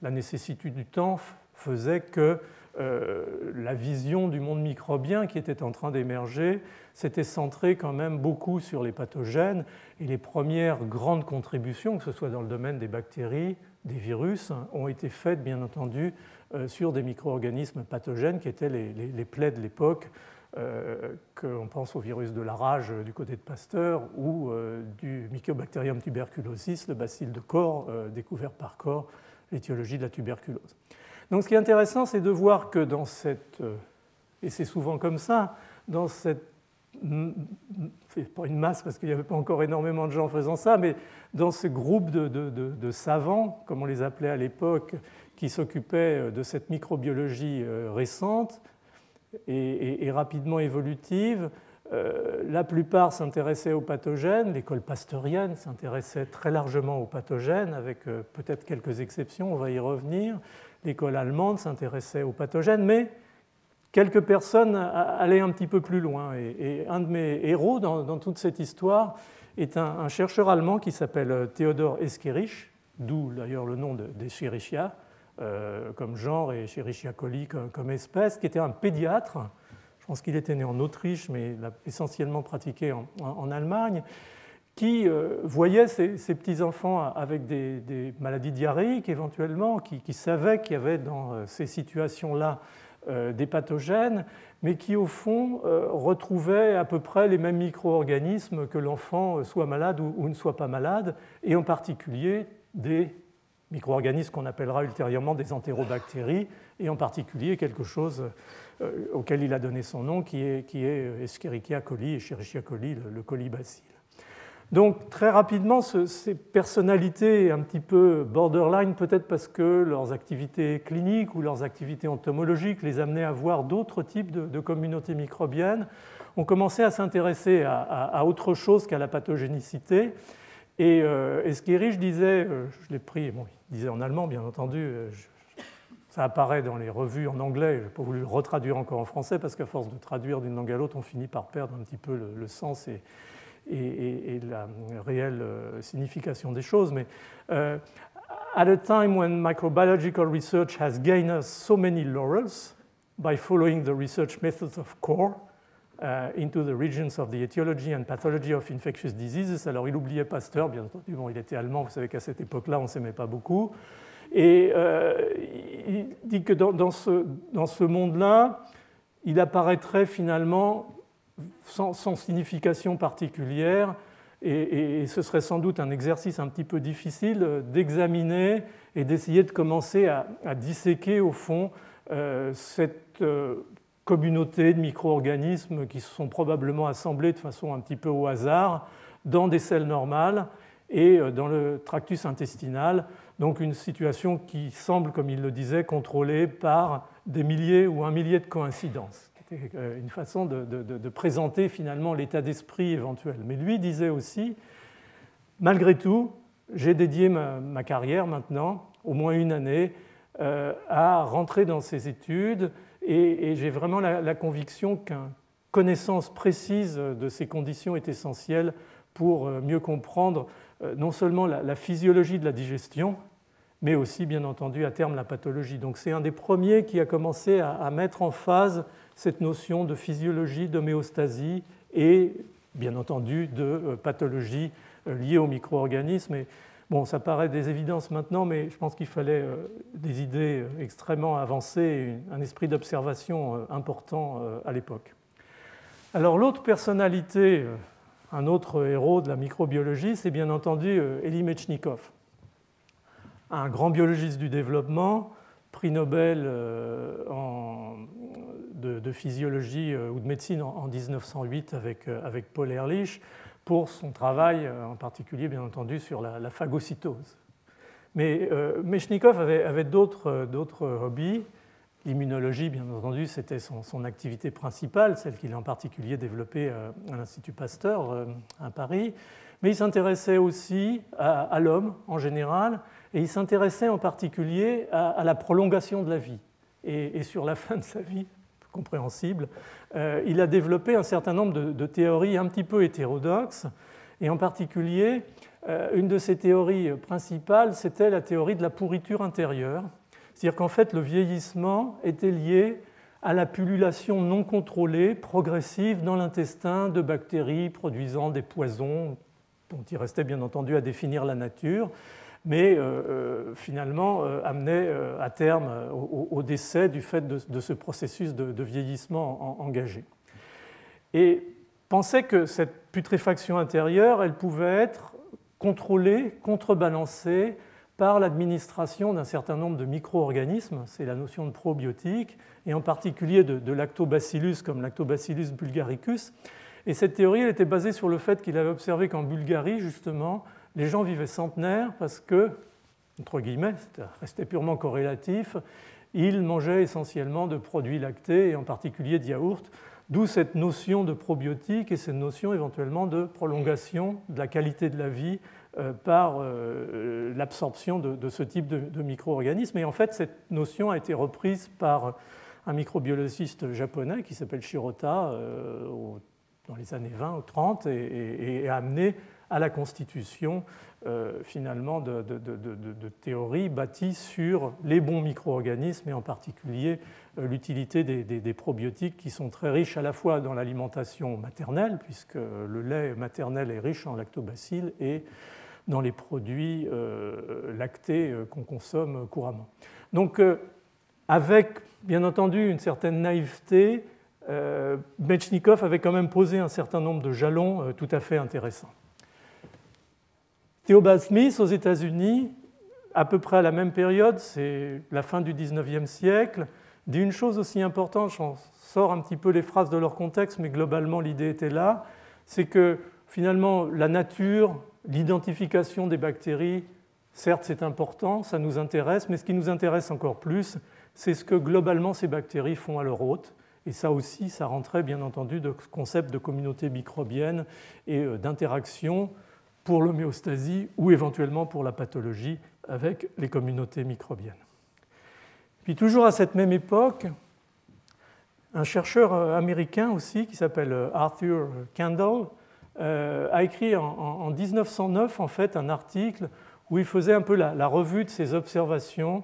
La nécessité du temps faisait que la vision du monde microbien qui était en train d'émerger s'était centrée quand même beaucoup sur les pathogènes et les premières grandes contributions, que ce soit dans le domaine des bactéries, des virus, ont été faites bien entendu sur des micro-organismes pathogènes qui étaient les plaies de l'époque, qu'on pense au virus de la rage du côté de Pasteur ou du Mycobacterium tuberculosis, le bacille de Corre découvert par Corre, l'étiologie de la tuberculose. Donc, ce qui est intéressant, c'est de voir que dans cette, et c'est souvent comme ça, dans cette, c'est pas une masse parce qu'il n'y avait pas encore énormément de gens faisant ça, mais dans ce groupe de savants, comme on les appelait à l'époque, qui s'occupaient de cette microbiologie récente et rapidement évolutive, la plupart s'intéressaient aux pathogènes, l'école pasteurienne s'intéressait très largement aux pathogènes, avec peut-être quelques exceptions, on va y revenir. L'école allemande s'intéressait aux pathogènes, mais quelques personnes allaient un petit peu plus loin. Et un de mes héros dans toute cette histoire est un chercheur allemand qui s'appelle Theodor Escherich, d'où d'ailleurs le nom d'Escherichia comme genre et Escherichia coli comme espèce, qui était un pédiatre. Je pense qu'il était né en Autriche, mais il a essentiellement pratiqué en Allemagne, qui voyait ces petits-enfants avec des maladies diarrhéiques éventuellement, qui savaient qu'il y avait dans ces situations-là des pathogènes, mais qui au fond retrouvaient à peu près les mêmes micro-organismes que l'enfant soit malade ou ne soit pas malade, et en particulier des micro-organismes qu'on appellera ultérieurement des entérobactéries, et en particulier quelque chose auquel il a donné son nom, qui est Escherichia coli, Escherichia coli, le colibacille. Donc très rapidement, ces personnalités un petit peu borderline, peut-être parce que leurs activités cliniques ou leurs activités entomologiques les amenaient à voir d'autres types de communautés microbiennes, ont commencé à s'intéresser à autre chose qu'à la pathogénicité. Et Escherich disait, je l'ai pris, bon, il disait en allemand bien entendu, ça apparaît dans les revues en anglais, je n'ai pas voulu le retraduire encore en français parce qu'à force de traduire d'une langue à l'autre, on finit par perdre un petit peu le sens et la réelle signification des choses, mais at a time when microbiological research has gained us so many laurels by following the research methods of Corre into the regions of the etiology and pathology of infectious diseases. Alors il oubliait Pasteur, bien entendu, bon, il était allemand, vous savez qu'à cette époque-là, on ne s'aimait pas beaucoup, et il dit que dans ce monde-là, il apparaîtrait finalement sans signification particulière, et ce serait sans doute un exercice un petit peu difficile d'examiner et d'essayer de commencer à disséquer au fond cette communauté de micro-organismes qui se sont probablement assemblés de façon un petit peu au hasard dans des selles normales et dans le tractus intestinal, donc une situation qui semble, comme il le disait, contrôlée par des milliers ou un millier de coïncidences. Une façon de présenter finalement l'état d'esprit éventuel. Mais lui disait aussi, malgré tout, j'ai dédié ma carrière maintenant, au moins une année, à rentrer dans ces études et j'ai vraiment la conviction qu'une connaissance précise de ces conditions est essentielle pour mieux comprendre non seulement la physiologie de la digestion, mais aussi, bien entendu, à terme, la pathologie. Donc c'est un des premiers qui a commencé à mettre en phase cette notion de physiologie, d'homéostasie et, bien entendu, de pathologie liée aux micro-organismes. Et, bon, ça paraît des évidences maintenant, mais je pense qu'il fallait des idées extrêmement avancées et un esprit d'observation important à l'époque. Alors, l'autre personnalité, un autre héros de la microbiologie, c'est bien entendu Elie Metchnikoff, un grand biologiste du développement, prix Nobel de physiologie ou de médecine en 1908 avec Paul Ehrlich, pour son travail, en particulier, bien entendu, sur la phagocytose. Mais Metchnikoff avait d'autres hobbies. L'immunologie, bien entendu, c'était son activité principale, celle qu'il a en particulier développée à l'Institut Pasteur, à Paris. Mais il s'intéressait aussi à l'homme, en général, et il s'intéressait en particulier à la prolongation de la vie. Et sur la fin de sa vie, compréhensible, il a développé un certain nombre de théories un petit peu hétérodoxes, et en particulier, une de ses théories principales, c'était la théorie de la pourriture intérieure, c'est-à-dire qu'en fait, le vieillissement était lié à la pullulation non contrôlée, progressive, dans l'intestin de bactéries produisant des poisons, dont il restait bien entendu à définir la nature, mais finalement amenait à terme au décès du fait de ce processus de vieillissement engagé. Et pensait que cette putréfaction intérieure, elle pouvait être contrôlée, contrebalancée par l'administration d'un certain nombre de micro-organismes, c'est la notion de probiotiques, et en particulier de lactobacillus comme lactobacillus bulgaricus. Et cette théorie elle était basée sur le fait qu'il avait observé qu'en Bulgarie, justement, les gens vivaient centenaires parce que, entre guillemets, ça restait purement corrélatif, ils mangeaient essentiellement de produits lactés et en particulier de yaourts, d'où cette notion de probiotique et cette notion éventuellement de prolongation de la qualité de la vie par l'absorption de ce type de micro-organismes. Et en fait, cette notion a été reprise par un microbiologiste japonais qui s'appelle Shirota dans les années 20 ou 30 et a amené à la constitution finalement de théories bâties sur les bons micro-organismes et en particulier l'utilité des probiotiques qui sont très riches à la fois dans l'alimentation maternelle, puisque le lait maternel est riche en lactobacilles, et dans les produits lactés qu'on consomme couramment. Donc avec bien entendu une certaine naïveté, Metchnikoff avait quand même posé un certain nombre de jalons tout à fait intéressants. Theobald Smith, aux États-Unis, à peu près à la même période, c'est la fin du 19e siècle, dit une chose aussi importante, j'en sors un petit peu les phrases de leur contexte, mais globalement l'idée était là, c'est que finalement la nature, l'identification des bactéries, certes c'est important, ça nous intéresse, mais ce qui nous intéresse encore plus, c'est ce que globalement ces bactéries font à leur hôte. Et ça aussi, ça rentrait bien entendu dans le concept de communauté microbienne et d'interaction pour l'homéostasie ou éventuellement pour la pathologie avec les communautés microbiennes. Puis toujours à cette même époque, un chercheur américain aussi qui s'appelle Arthur Kendall a écrit en 1909 en fait un article où il faisait un peu la revue de ses observations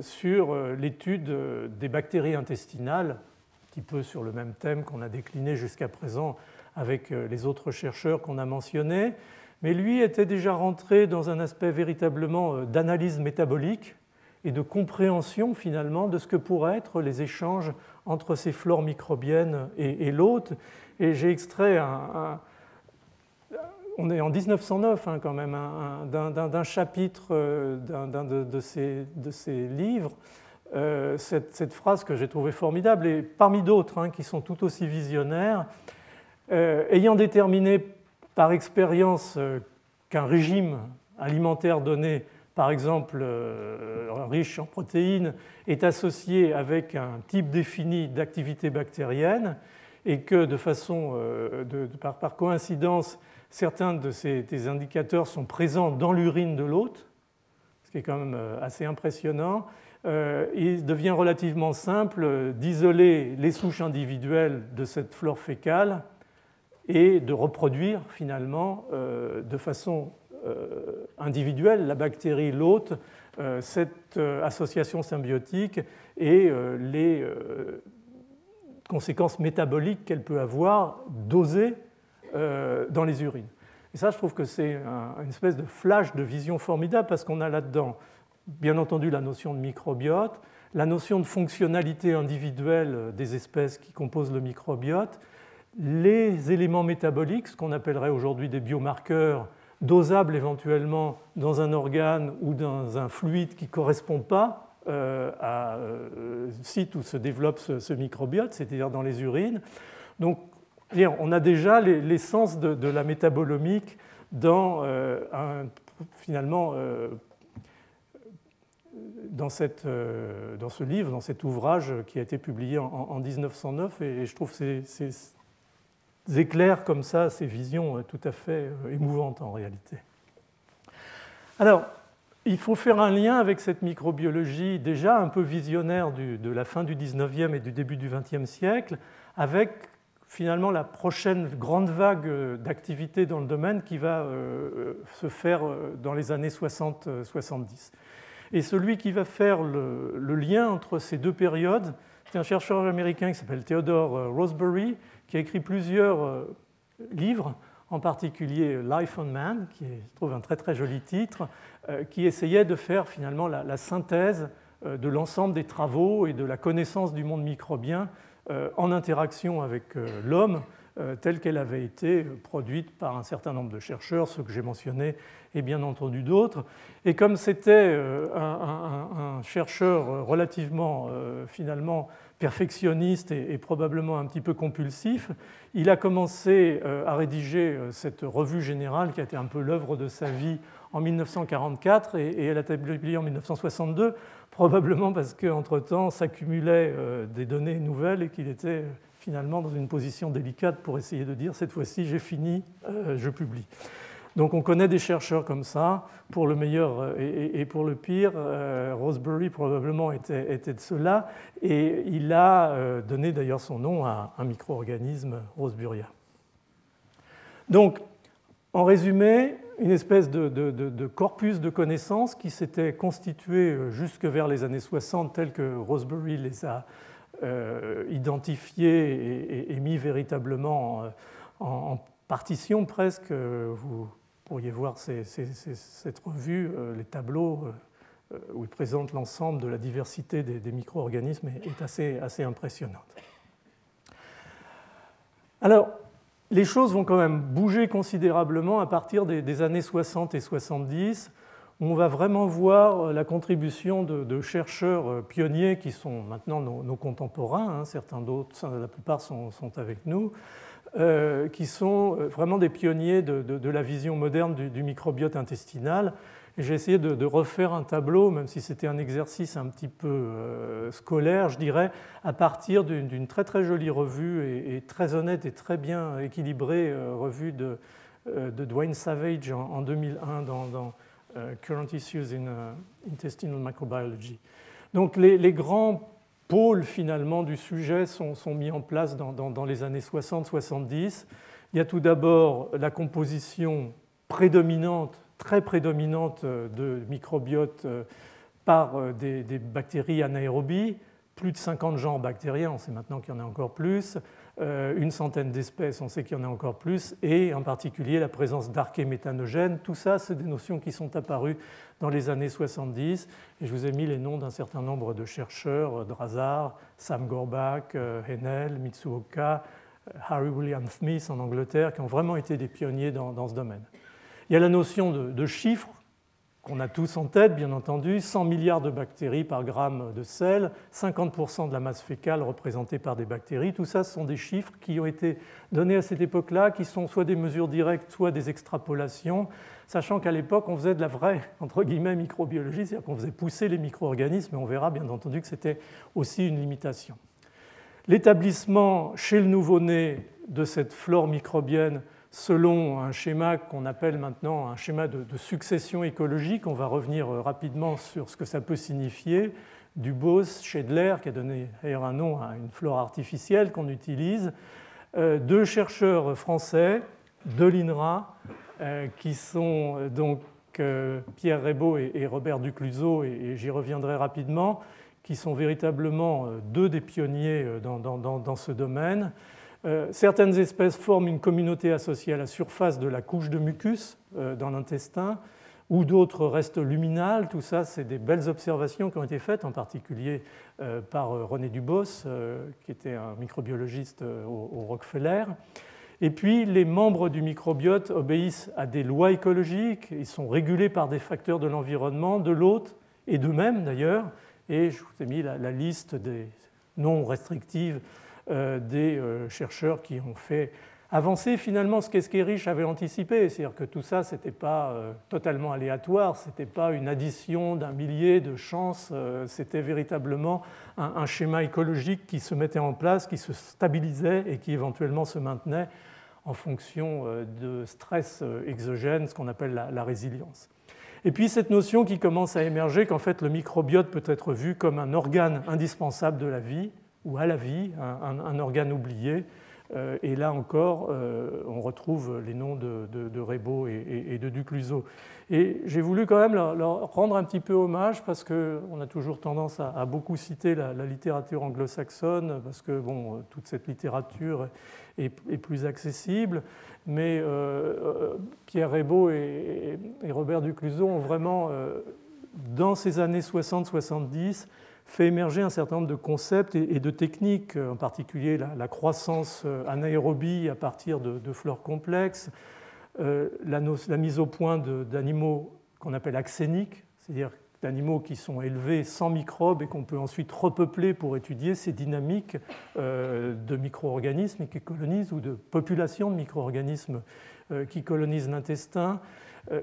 sur l'étude des bactéries intestinales, un petit peu sur le même thème qu'on a décliné jusqu'à présent avec les autres chercheurs qu'on a mentionnés. Mais lui était déjà rentré dans un aspect véritablement d'analyse métabolique et de compréhension finalement de ce que pourraient être les échanges entre ces flores microbiennes et l'hôte. Et j'ai extrait, on est en 1909 hein, quand même, d'un chapitre de ces livres, cette phrase que j'ai trouvée formidable, et parmi d'autres hein, qui sont tout aussi visionnaires, ayant déterminé par expérience qu'un régime alimentaire donné, par exemple riche en protéines, est associé avec un type défini d'activité bactérienne et que de façon, par coïncidence, certains de des indicateurs sont présents dans l'urine de l'hôte, ce qui est quand même assez impressionnant, il devient relativement simple d'isoler les souches individuelles de cette flore fécale et de reproduire finalement de façon individuelle la bactérie, l'hôte, cette association symbiotique et les conséquences métaboliques qu'elle peut avoir dosées dans les urines. Et ça, je trouve que c'est une espèce de flash de vision formidable parce qu'on a là-dedans, bien entendu, la notion de microbiote, la notion de fonctionnalité individuelle des espèces qui composent le microbiote, les éléments métaboliques, ce qu'on appellerait aujourd'hui des biomarqueurs, dosables éventuellement dans un organe ou dans un fluide qui ne correspond pas à site où se développe ce microbiote, c'est-à-dire dans les urines. Donc, on a déjà l'essence de la métabolomique dans, finalement, dans ce livre, dans cet ouvrage qui a été publié en 1909. Et je trouve que c'est éclairs comme ça, ces visions tout à fait émouvantes en réalité. Alors, il faut faire un lien avec cette microbiologie déjà un peu visionnaire de la fin du 19e et du début du 20e siècle, avec finalement la prochaine grande vague d'activités dans le domaine qui va se faire dans les années 60-70. Et celui qui va faire le lien entre ces deux périodes, c'est un chercheur américain qui s'appelle Theodor Rosebury, qui a écrit plusieurs livres, en particulier Life on Man, qui est, je trouve, un très très joli titre, qui essayait de faire finalement la synthèse de l'ensemble des travaux et de la connaissance du monde microbien en interaction avec l'homme, telle qu'elle avait été produite par un certain nombre de chercheurs, ceux que j'ai mentionnés et bien entendu d'autres. Et comme c'était un chercheur relativement, finalement, perfectionniste et probablement un petit peu compulsif, il a commencé à rédiger cette revue générale qui a été un peu l'œuvre de sa vie en 1944 et elle a été publiée en 1962, probablement parce qu'entre-temps s'accumulaient des données nouvelles et qu'il était finalement dans une position délicate pour essayer de dire « cette fois-ci, j'ai fini, je publie ». Donc on connaît des chercheurs comme ça, pour le meilleur et pour le pire. Rosebury probablement était de ceux-là, et il a donné d'ailleurs son nom à un micro-organisme, Roseburia. Donc, en résumé, une espèce de corpus de connaissances qui s'était constitué jusque vers les années 60, telles que Rosebury les a identifiés et mis véritablement en partition presque, vous pourriez voir cette revue, les tableaux où il présente l'ensemble de la diversité des micro-organismes est assez impressionnante. Alors, les choses vont quand même bouger considérablement à partir des années 60 et 70. On va vraiment voir la contribution de chercheurs pionniers qui sont maintenant nos contemporains, hein, certains d'autres, la plupart sont avec nous, qui sont vraiment des pionniers de la vision moderne du microbiote intestinal. Et j'ai essayé de refaire un tableau, même si c'était un exercice un petit peu scolaire, je dirais, à partir d'une très très jolie revue et très honnête et très bien équilibrée revue de Dwayne Savage en 2001 dans Current Issues in Intestinal Microbiology. Donc les grands pôles finalement du sujet sont mis en place dans les années 60-70. Il y a tout d'abord la composition prédominante, très prédominante de microbiote par des bactéries anaérobies, plus de 50 genres bactériens, on sait maintenant qu'il y en a encore plus, une centaine d'espèces, on sait qu'il y en a encore plus, et en particulier la présence d'archées méthanogènes. Tout ça, c'est des notions qui sont apparues dans les années 70. Et je vous ai mis les noms d'un certain nombre de chercheurs, Drazar, Sam Gorbach, Hennel, Mitsuoka, Harry William Smith en Angleterre, qui ont vraiment été des pionniers dans ce domaine. Il y a la notion de chiffres, qu'on a tous en tête, bien entendu, 100 milliards de bactéries par gramme de sel, 50% de la masse fécale représentée par des bactéries. Tout ça, ce sont des chiffres qui ont été donnés à cette époque-là, qui sont soit des mesures directes, soit des extrapolations, sachant qu'à l'époque, on faisait de la vraie, entre guillemets, microbiologie, c'est-à-dire qu'on faisait pousser les micro-organismes, et on verra, bien entendu, que c'était aussi une limitation. L'établissement chez le nouveau-né de cette flore microbienne selon un schéma qu'on appelle maintenant un schéma de succession écologique. On va revenir rapidement sur ce que ça peut signifier. Dubos, Schedler, qui a donné d'ailleurs un nom à une flore artificielle qu'on utilise. Deux chercheurs français, de l'INRA, qui sont donc Pierre Raibaud et Robert Ducluzeau, et j'y reviendrai rapidement, qui sont véritablement deux des pionniers dans ce domaine. Certaines espèces forment une communauté associée à la surface de la couche de mucus dans l'intestin, ou d'autres restent luminales. Tout ça, c'est des belles observations qui ont été faites, en particulier par René Dubos, qui était un microbiologiste au Rockefeller. Et puis, les membres du microbiote obéissent à des lois écologiques. Ils sont régulés par des facteurs de l'environnement, de l'hôte et d'eux-mêmes, d'ailleurs. Et je vous ai mis la liste des non restrictives des chercheurs qui ont fait avancer finalement ce qu'Escherich avait anticipé. C'est-à-dire que tout ça, ce n'était pas totalement aléatoire, ce n'était pas une addition d'un millier de chances, c'était véritablement un schéma écologique qui se mettait en place, qui se stabilisait et qui éventuellement se maintenait en fonction de stress exogène, ce qu'on appelle la résilience. Et puis cette notion qui commence à émerger qu'en fait le microbiote peut être vu comme un organe indispensable de la vie, ou à la vie, un organe oublié. Et là encore, on retrouve les noms de Raibaud et de Ducluzeau. Et j'ai voulu quand même leur rendre un petit peu hommage parce qu'on a toujours tendance à beaucoup citer la littérature anglo-saxonne parce que bon, toute cette littérature est plus accessible. Mais Pierre Raibaud et Robert Ducluzeau ont vraiment, dans ces années 60-70, fait émerger un certain nombre de concepts et de techniques, en particulier la croissance anaérobie à partir de fleurs complexes, la mise au point d'animaux qu'on appelle axéniques, c'est-à-dire d'animaux qui sont élevés sans microbes et qu'on peut ensuite repeupler pour étudier ces dynamiques de micro-organismes qui colonisent ou de populations de micro-organismes qui colonisent l'intestin.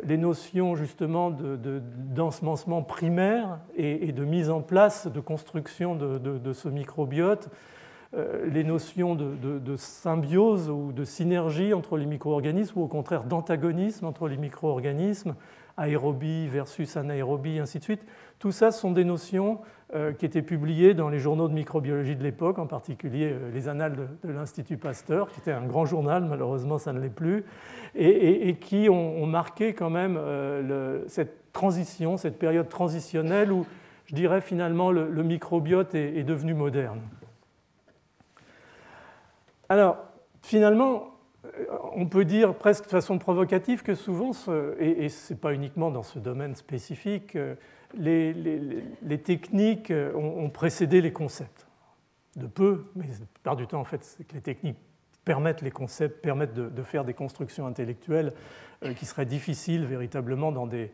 Les notions justement d'ensemencement primaire et de mise en place, de construction de ce microbiote, les notions de symbiose ou de synergie entre les micro-organismes ou au contraire d'antagonisme entre les micro-organismes, aérobie versus anaérobie, ainsi de suite. Tout ça sont des notions qui étaient publiées dans les journaux de microbiologie de l'époque, en particulier les Annales de l'Institut Pasteur, qui était un grand journal, malheureusement ça ne l'est plus, et qui ont marqué quand même cette transition, cette période transitionnelle où, je dirais finalement, le microbiote est devenu moderne. Alors, finalement, on peut dire presque de façon provocative que souvent, et ce n'est pas uniquement dans ce domaine spécifique, les techniques ont précédé les concepts. De peu, mais la plupart du temps, en fait, c'est que les techniques permettent les concepts, permettent de faire des constructions intellectuelles qui seraient difficiles véritablement dans des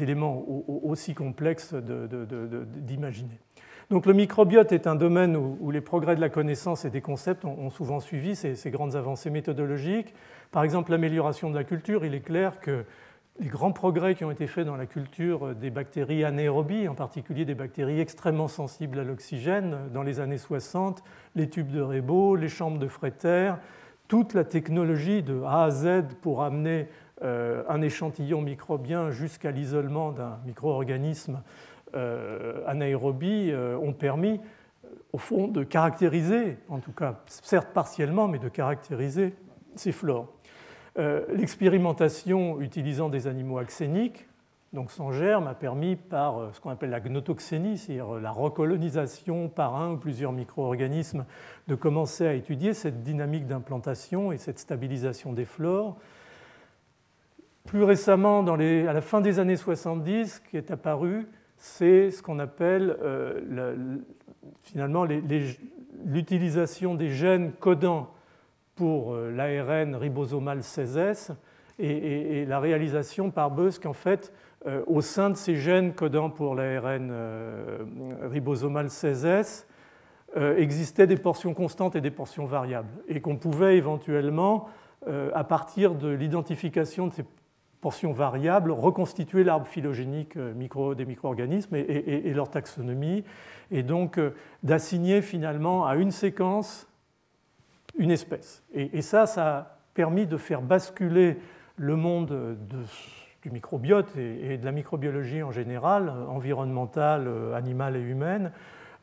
éléments aussi complexes d'imaginer. Donc le microbiote est un domaine où les progrès de la connaissance et des concepts ont souvent suivi ces grandes avancées méthodologiques. Par exemple, l'amélioration de la culture, il est clair que les grands progrès qui ont été faits dans la culture des bactéries anaérobies, en particulier des bactéries extrêmement sensibles à l'oxygène, dans les années 60, les tubes de Raibaud, les chambres de Fretter, toute la technologie de A à Z pour amener un échantillon microbien jusqu'à l'isolement d'un micro-organisme anaérobie ont permis, au fond, de caractériser, en tout cas, certes partiellement, mais de caractériser ces flores. L'expérimentation utilisant des animaux axéniques, donc sans germes, a permis par ce qu'on appelle la gnotoxénie, c'est-à-dire la recolonisation par un ou plusieurs micro-organismes, de commencer à étudier cette dynamique d'implantation et cette stabilisation des flores. Plus récemment, à la fin des années 70, qui est apparu, c'est ce qu'on appelle finalement l'utilisation des gènes codants pour l'ARN ribosomal 16S et la réalisation par Busk qu'en fait, au sein de ces gènes codants pour l'ARN ribosomal 16S, existaient des portions constantes et des portions variables, et qu'on pouvait éventuellement, à partir de l'identification de ces portions variables, reconstituer l'arbre phylogénique des micro-organismes et leur taxonomie, et donc d'assigner finalement à une séquence une espèce. Et ça a permis de faire basculer le monde du microbiote et de la microbiologie en général, environnementale, animale et humaine,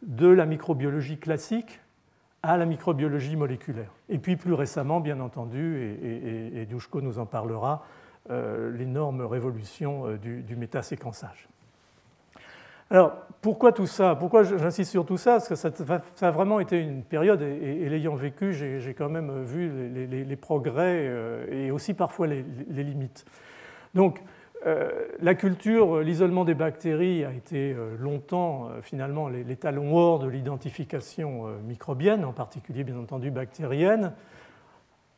de la microbiologie classique à la microbiologie moléculaire. Et puis plus récemment, bien entendu, et Dusko nous en parlera, l'énorme révolution du métaséquençage. Alors, pourquoi tout ça? Pourquoi j'insiste sur tout ça? Parce que ça a vraiment été une période, et l'ayant vécu, j'ai quand même vu les progrès et aussi parfois les limites. Donc, la culture, l'isolement des bactéries a été longtemps, finalement, les talons hors de l'identification microbienne, en particulier, bien entendu, bactérienne.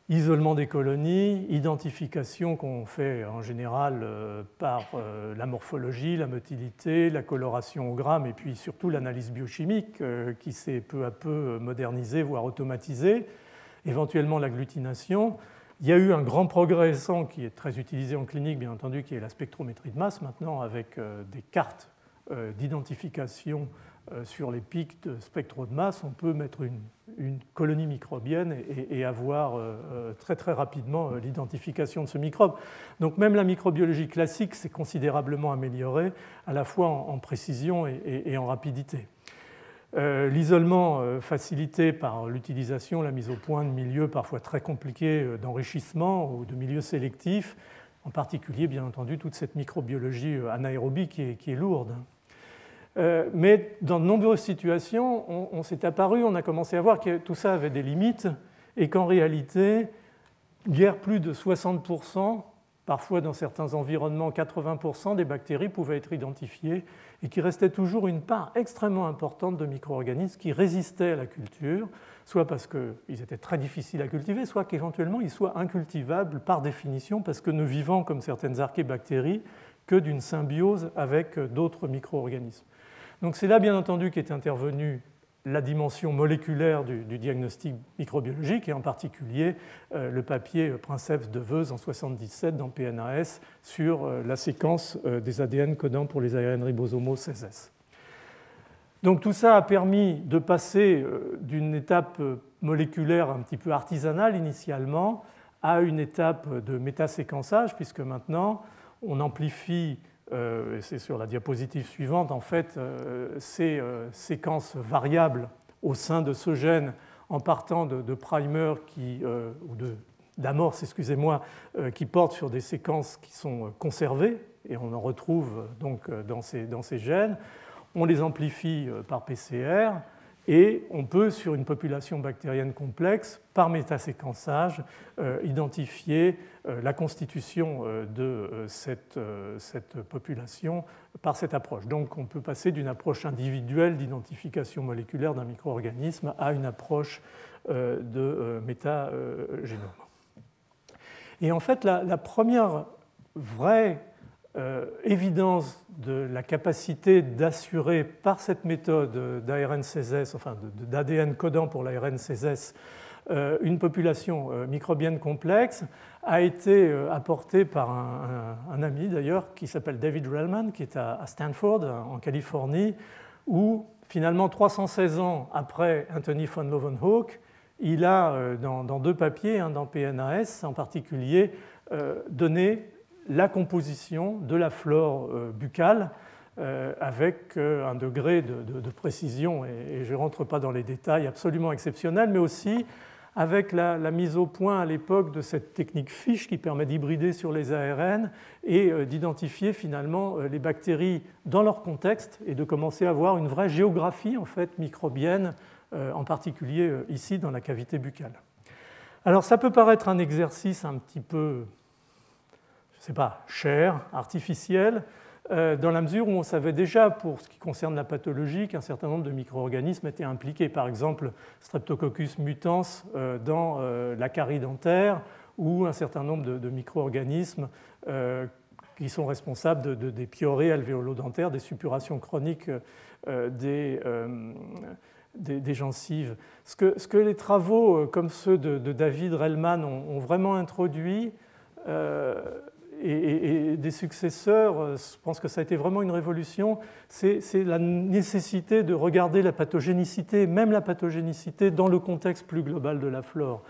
Isolement des colonies, identification qu'on fait en général par la morphologie, la motilité, la coloration au gramme et puis surtout l'analyse biochimique qui s'est peu à peu modernisée, voire automatisée, éventuellement l'agglutination. Il y a eu un grand progrès récent qui est très utilisé en clinique, bien entendu, qui est la spectrométrie de masse maintenant avec des cartes d'identification sur les pics de spectro de masse, on peut mettre une colonie microbienne et avoir très très rapidement l'identification de ce microbe. Donc même la microbiologie classique s'est considérablement améliorée, à la fois en précision et en rapidité. L'isolement facilité par l'utilisation, la mise au point de milieux parfois très compliqués d'enrichissement ou de milieux sélectifs, en particulier bien entendu toute cette microbiologie anaérobie qui est lourde. Mais dans de nombreuses situations, on s'est apparu, on a commencé à voir que tout ça avait des limites et qu'en réalité, guère plus de 60%, parfois dans certains environnements 80% des bactéries pouvaient être identifiées et qu'il restait toujours une part extrêmement importante de micro-organismes qui résistaient à la culture, soit parce qu'ils étaient très difficiles à cultiver, soit qu'éventuellement ils soient incultivables par définition parce que ne vivant comme certaines archébactéries que d'une symbiose avec d'autres micro-organismes. Donc c'est là, bien entendu, qu'est intervenue la dimension moléculaire du diagnostic microbiologique, et en particulier le papier Princeps de Veuze en 1977 dans PNAS sur la séquence des ADN codants pour les ARN ribosomaux 16S. Donc tout ça a permis de passer d'une étape moléculaire un petit peu artisanale initialement à une étape de métaséquençage, puisque maintenant on amplifie. C'est sur la diapositive suivante, en fait, ces séquences variables au sein de ce gène en partant de primers d'amorces, excusez-moi, qui portent sur des séquences qui sont conservées, et on en retrouve donc dans ces gènes. On les amplifie par PCR et on peut, sur une population bactérienne complexe, par métaséquençage, identifier la constitution de cette population par cette approche. Donc on peut passer d'une approche individuelle d'identification moléculaire d'un micro-organisme à une approche de métagénome. Et en fait, la première vraie évidence de la capacité d'assurer par cette méthode d'ARN-16S, enfin d'ADN codant pour l'ARN-16S, une population microbienne complexe a été apportée par un ami d'ailleurs qui s'appelle David Relman, qui est à Stanford, en Californie, où finalement 316 ans après Antonie van Leeuwenhoek, il a dans deux papiers, dans PNAS en particulier, donné la composition de la flore buccale avec un degré de précision, et je ne rentre pas dans les détails, absolument exceptionnel, mais aussi avec la mise au point à l'époque de cette technique FISH qui permet d'hybrider sur les ARN et d'identifier finalement les bactéries dans leur contexte et de commencer à avoir une vraie géographie en fait, microbienne, en particulier ici dans la cavité buccale. Alors ça peut paraître un exercice un petit peu, c'est pas cher, artificiel, dans la mesure où on savait déjà, pour ce qui concerne la pathologie, qu'un certain nombre de micro-organismes étaient impliqués. Par exemple, Streptococcus mutans dans la carie dentaire, ou un certain nombre de micro-organismes qui sont responsables des piorées alvéolo-dentaires, des suppurations chroniques des gencives. Ce que les travaux comme ceux de David Relman ont vraiment introduit, et des successeurs, je pense que ça a été vraiment une révolution, c'est la nécessité de regarder la pathogénicité, même la pathogénicité dans le contexte plus global de la flore.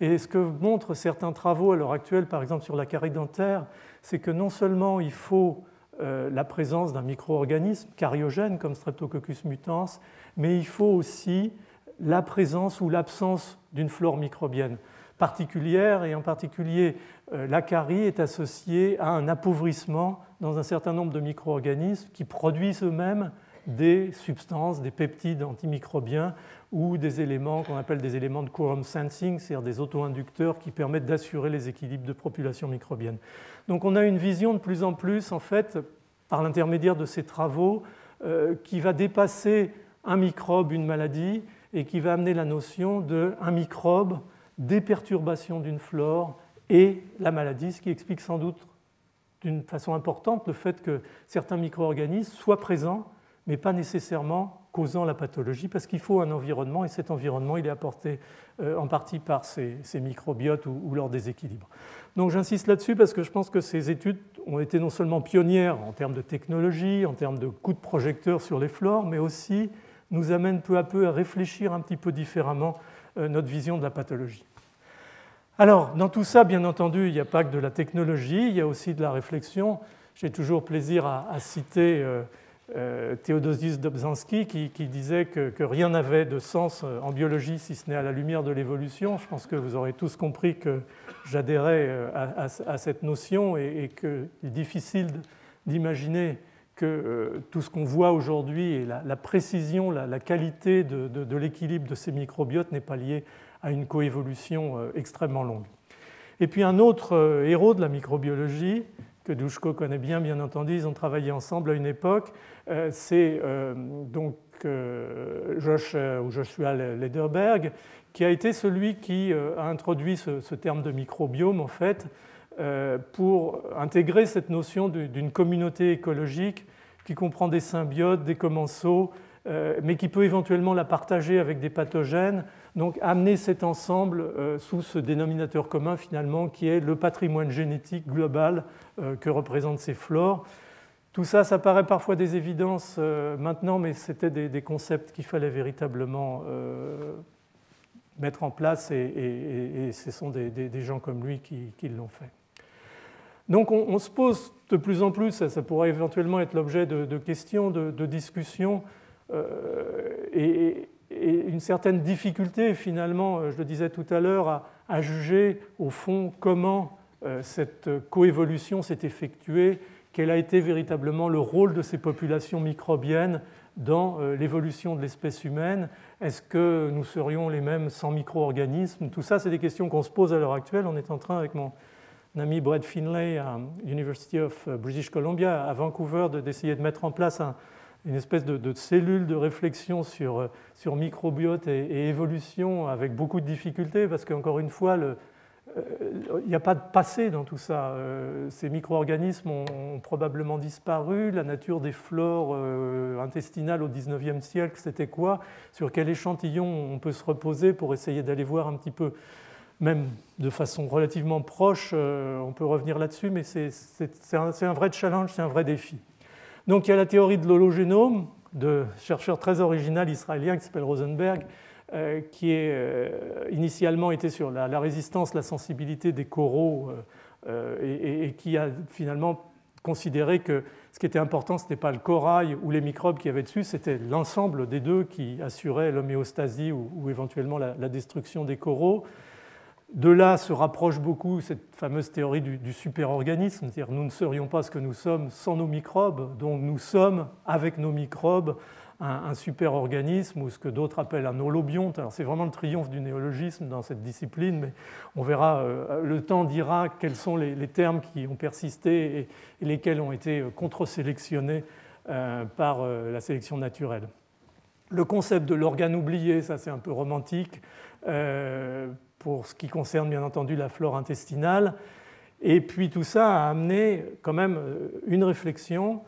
Et ce que montrent certains travaux à l'heure actuelle, par exemple sur la carie dentaire, c'est que non seulement il faut la présence d'un micro-organisme cariogène comme Streptococcus mutans, mais il faut aussi la présence ou l'absence d'une flore microbienne particulière, et en particulier la carie est associée à un appauvrissement dans un certain nombre de micro-organismes qui produisent eux-mêmes des substances, des peptides antimicrobiens ou des éléments qu'on appelle des éléments de quorum sensing, c'est-à-dire des auto-inducteurs qui permettent d'assurer les équilibres de population microbienne. Donc on a une vision de plus en plus, en fait, par l'intermédiaire de ces travaux, qui va dépasser un microbe, une maladie, et qui va amener la notion d'un microbe, des perturbations d'une flore et la maladie, ce qui explique sans doute d'une façon importante le fait que certains micro-organismes soient présents, mais pas nécessairement causant la pathologie, parce qu'il faut un environnement, et cet environnement, il est apporté en partie par ces microbiotes ou leurs déséquilibres. Donc j'insiste là-dessus parce que je pense que ces études ont été non seulement pionnières en termes de technologie, en termes de coups de projecteur sur les flores, mais aussi nous amènent peu à peu à réfléchir un petit peu différemment notre vision de la pathologie. Alors, dans tout ça, bien entendu, il n'y a pas que de la technologie, il y a aussi de la réflexion. J'ai toujours plaisir à citer Theodosius Dobzhansky qui disait que rien n'avait de sens en biologie si ce n'est à la lumière de l'évolution. Je pense que vous aurez tous compris que j'adhérais à cette notion et qu'il est difficile d'imaginer que tout ce qu'on voit aujourd'hui et la précision, la qualité de l'équilibre de ces microbiotes n'est pas liée à une coévolution extrêmement longue. Et puis un autre héros de la microbiologie, que Dusko connaît bien entendu, ils ont travaillé ensemble à une époque, c'est donc Joshua Lederberg, qui a été celui qui a introduit ce terme de microbiome, en fait, pour intégrer cette notion d'une communauté écologique qui comprend des symbiotes, des commensaux, mais qui peut éventuellement la partager avec des pathogènes, donc amener cet ensemble sous ce dénominateur commun finalement qui est le patrimoine génétique global que représentent ces flores. Tout ça, ça paraît parfois des évidences maintenant, mais c'était des concepts qu'il fallait véritablement mettre en place et ce sont des gens comme lui qui l'ont fait. Donc on se pose de plus en plus, ça pourrait éventuellement être l'objet de questions, de discussions, et une certaine difficulté, finalement, je le disais tout à l'heure, à juger, au fond, comment cette coévolution s'est effectuée, quel a été véritablement le rôle de ces populations microbiennes dans l'évolution de l'espèce humaine. Est-ce que nous serions les mêmes sans micro-organismes? Tout ça, c'est des questions qu'on se pose à l'heure actuelle. On est en train, avec mon ami Brad Finlay à l'University of British Columbia, à Vancouver, d'essayer de mettre en place une espèce de cellule de réflexion sur microbiote et évolution avec beaucoup de difficultés parce qu'encore une fois, il n'y a pas de passé dans tout ça. Ces micro-organismes ont probablement disparu. La nature des flores intestinales au XIXe siècle, c'était quoi? Sur quel échantillon on peut se reposer pour essayer d'aller voir un petit peu, même de façon relativement proche, on peut revenir là-dessus, mais c'est un vrai challenge, c'est un vrai défi. Donc il y a la théorie de l'hologénome, de chercheur très original israélien qui s'appelle Rosenberg, qui est initialement été sur la résistance, la sensibilité des coraux, et qui a finalement considéré que ce qui était important, ce n'était pas le corail ou les microbes qu'il y avait dessus, c'était l'ensemble des deux qui assurait l'homéostasie ou éventuellement la destruction des coraux. De là se rapproche beaucoup cette fameuse théorie du superorganisme, c'est-à-dire nous ne serions pas ce que nous sommes sans nos microbes, donc nous sommes avec nos microbes un superorganisme ou ce que d'autres appellent un holobionte. Alors c'est vraiment le triomphe du néologisme dans cette discipline, mais on verra, le temps dira quels sont les termes qui ont persisté et lesquels ont été contre-sélectionnés par la sélection naturelle. Le concept de l'organe oublié, ça c'est un peu romantique, pour ce qui concerne bien entendu la flore intestinale. Et puis tout ça a amené quand même une réflexion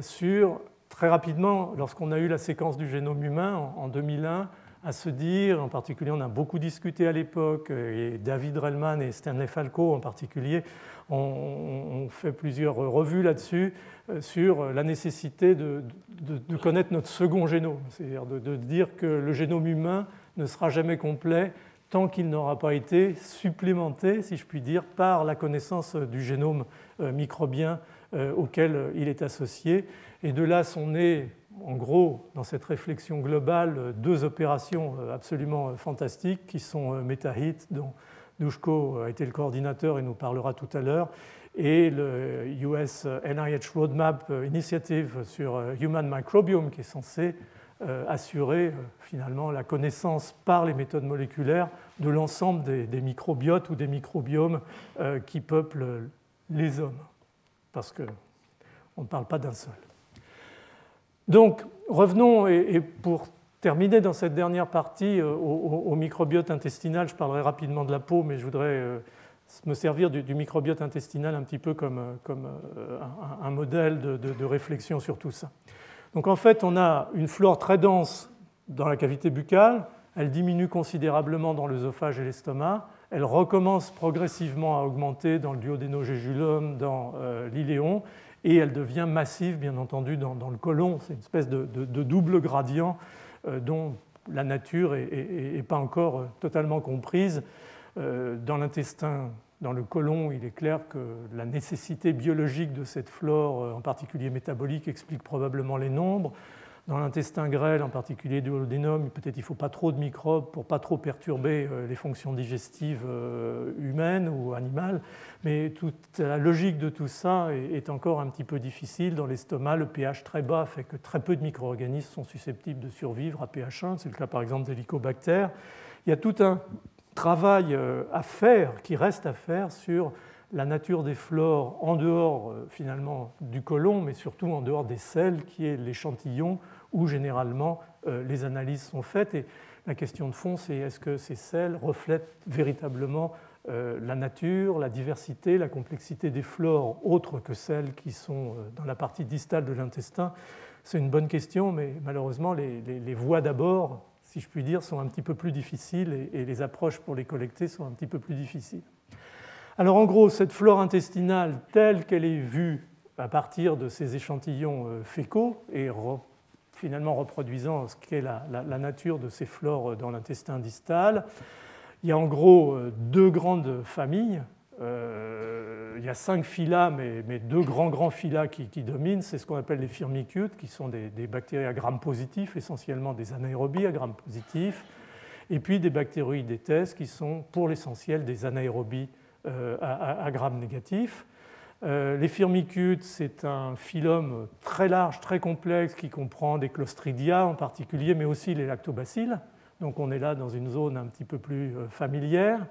sur, très rapidement, lorsqu'on a eu la séquence du génome humain en 2001, à se dire, en particulier on a beaucoup discuté à l'époque, et David Relman et Stanley Falco en particulier, ont fait plusieurs revues là-dessus, sur la nécessité de connaître notre second génome, c'est-à-dire de dire que le génome humain ne sera jamais complet tant qu'il n'aura pas été supplémenté, si je puis dire, par la connaissance du génome microbien auquel il est associé. Et de là sont nées, en gros, dans cette réflexion globale, deux opérations absolument fantastiques qui sont MetaHIT, dont Dusko a été le coordinateur et nous parlera tout à l'heure, et le US NIH Roadmap Initiative sur Human Microbiome qui est censé assurer finalement la connaissance par les méthodes moléculaires de l'ensemble des microbiotes ou des microbiomes qui peuplent les hommes, parce qu'on ne parle pas d'un seul. Donc revenons, et pour terminer dans cette dernière partie au microbiote intestinal, je parlerai rapidement de la peau, mais je voudrais me servir du microbiote intestinal un petit peu comme un modèle de réflexion sur tout ça. Donc en fait, on a une flore très dense dans la cavité buccale, elle diminue considérablement dans l'œsophage et l'estomac, elle recommence progressivement à augmenter dans le duodénogégulum, dans l'iléon, et elle devient massive, bien entendu, dans le côlon. C'est une espèce de double gradient dont la nature n'est pas encore totalement comprise. Dans l'intestin, dans le côlon, il est clair que la nécessité biologique de cette flore, en particulier métabolique, explique probablement les nombres. Dans l'intestin grêle, en particulier du duodénum, peut-être il ne faut pas trop de microbes pour ne pas trop perturber les fonctions digestives humaines ou animales, mais toute la logique de tout ça est encore un petit peu difficile. Dans l'estomac, le pH très bas fait que très peu de micro-organismes sont susceptibles de survivre à pH 1, c'est le cas par exemple des Helicobacter. Il y a tout un travail à faire, qui reste à faire, sur la nature des flores en dehors finalement du côlon, mais surtout en dehors des selles, qui est l'échantillon où généralement les analyses sont faites. Et la question de fond, c'est est-ce que ces selles reflètent véritablement la nature, la diversité, la complexité des flores autres que celles qui sont dans la partie distale de l'intestin? C'est une bonne question, mais malheureusement, les voies d'abord, si je puis dire, sont un petit peu plus difficiles et les approches pour les collecter sont un petit peu plus difficiles. Alors en gros, cette flore intestinale telle qu'elle est vue à partir de ces échantillons fécaux et finalement reproduisant ce qu'est la nature de ces flores dans l'intestin distal, il y a en gros deux grandes familles. Il y a 5 phyla, mais 2 grands phyla qui dominent. C'est ce qu'on appelle les firmicutes, qui sont des bactéries à gram positif, essentiellement des anaérobies à gram positif, et puis des bactéroïdetes qui sont pour l'essentiel des anaérobies à gram négatif. Les firmicutes, c'est un phylum très large, très complexe, qui comprend des clostridia en particulier, mais aussi les lactobacilles. Donc on est là dans une zone un petit peu plus familière.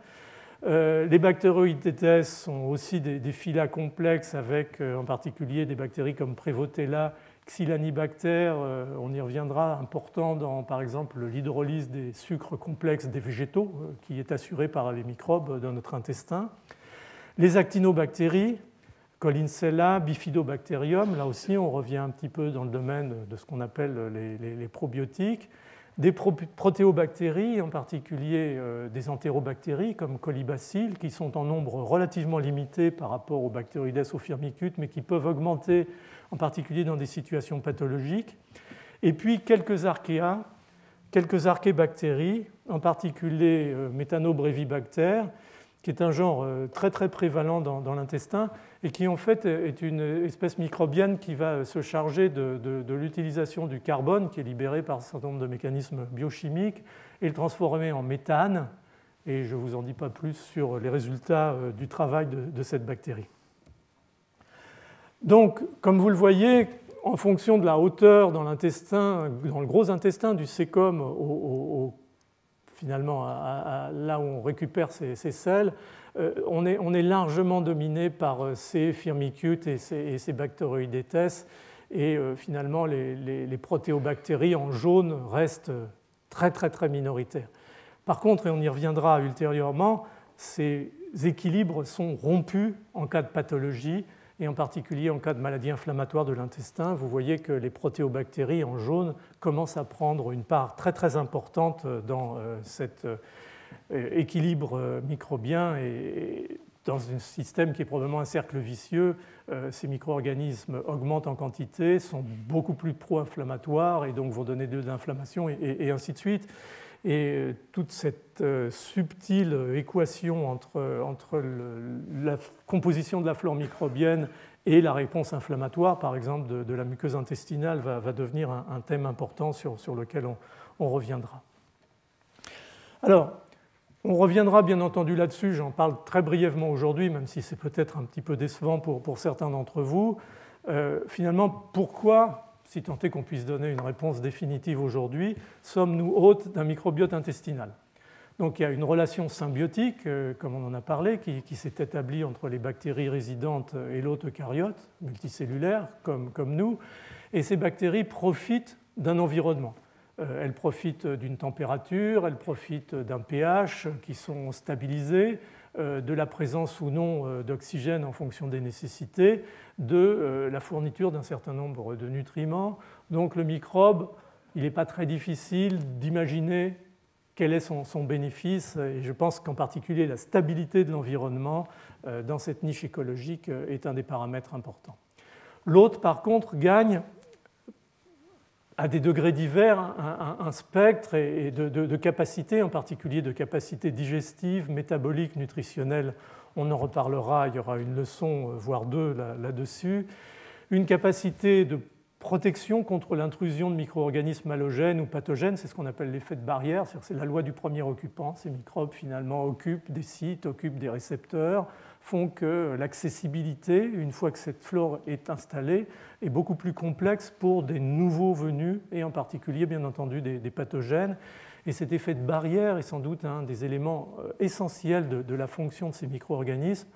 Les bactéroïdetes sont aussi des phyla complexes avec en particulier des bactéries comme Prevotella, Xylanibacter, on y reviendra, important dans par exemple l'hydrolyse des sucres complexes des végétaux qui est assurée par les microbes dans notre intestin. Les actinobactéries, Collinsella, Bifidobacterium, là aussi on revient un petit peu dans le domaine de ce qu'on appelle les probiotiques. Des protéobactéries, en particulier des entérobactéries comme colibacilles, qui sont en nombre relativement limité par rapport aux bactéroïdes, aux firmicutes, mais qui peuvent augmenter, en particulier dans des situations pathologiques. Et puis quelques archéas, quelques archébactéries, en particulier méthanobrevibacter, qui est un genre très très prévalent dans l'intestin et qui en fait est une espèce microbienne qui va se charger de l'utilisation du carbone qui est libéré par un certain nombre de mécanismes biochimiques et le transformer en méthane. Et je ne vous en dis pas plus sur les résultats du travail de cette bactérie. Donc, comme vous le voyez, en fonction de la hauteur dans l'intestin, dans le gros intestin du sécom au finalement, là où on récupère ces selles, on est largement dominé par ces firmicutes et ces bactéroïdetes. Et finalement, les protéobactéries en jaune restent très, très, très minoritaires. Par contre, et on y reviendra ultérieurement, ces équilibres sont rompus en cas de pathologie et en particulier en cas de maladie inflammatoire de l'intestin. Vous voyez que les protéobactéries en jaune commencent à prendre une part très très importante dans cet équilibre microbien et dans un système qui est probablement un cercle vicieux. Ces micro-organismes augmentent en quantité, sont beaucoup plus pro-inflammatoires et donc vont donner lieu à l'inflammation et ainsi de suite. Et toute cette subtile équation entre la composition de la flore microbienne et la réponse inflammatoire, par exemple, de la muqueuse intestinale, va devenir un thème important sur lequel on reviendra. Alors, On reviendra bien entendu là-dessus, j'en parle très brièvement aujourd'hui, même si c'est peut-être un petit peu décevant pour certains d'entre vous. Finalement, pourquoi, si tant est qu'on puisse donner une réponse définitive aujourd'hui, sommes-nous hôtes d'un microbiote intestinal ? Donc il y a une relation symbiotique, comme on en a parlé, qui s'est établie entre les bactéries résidentes et l'hôte eucaryote, multicellulaire, comme nous, et ces bactéries profitent d'un environnement. Elles profitent d'une température, elles profitent d'un pH qui sont stabilisés, de la présence ou non d'oxygène en fonction des nécessités, de la fourniture d'un certain nombre de nutriments. Donc le microbe, il n'est pas très difficile d'imaginer quel est son bénéfice, et je pense qu'en particulier la stabilité de l'environnement dans cette niche écologique est un des paramètres importants. L'hôte, par contre, gagne à des degrés divers un spectre et de capacités, en particulier de capacités digestives, métaboliques, nutritionnelles. On en reparlera, il y aura une leçon, voire deux là-dessus. Une capacité de protection contre l'intrusion de micro-organismes halogènes ou pathogènes, c'est ce qu'on appelle l'effet de barrière, c'est la loi du premier occupant. Ces microbes, finalement, occupent des sites, occupent des récepteurs, font que l'accessibilité, une fois que cette flore est installée, est beaucoup plus complexe pour des nouveaux venus, et en particulier, bien entendu, des pathogènes. Et cet effet de barrière est sans doute un des éléments essentiels de la fonction de ces micro-organismes,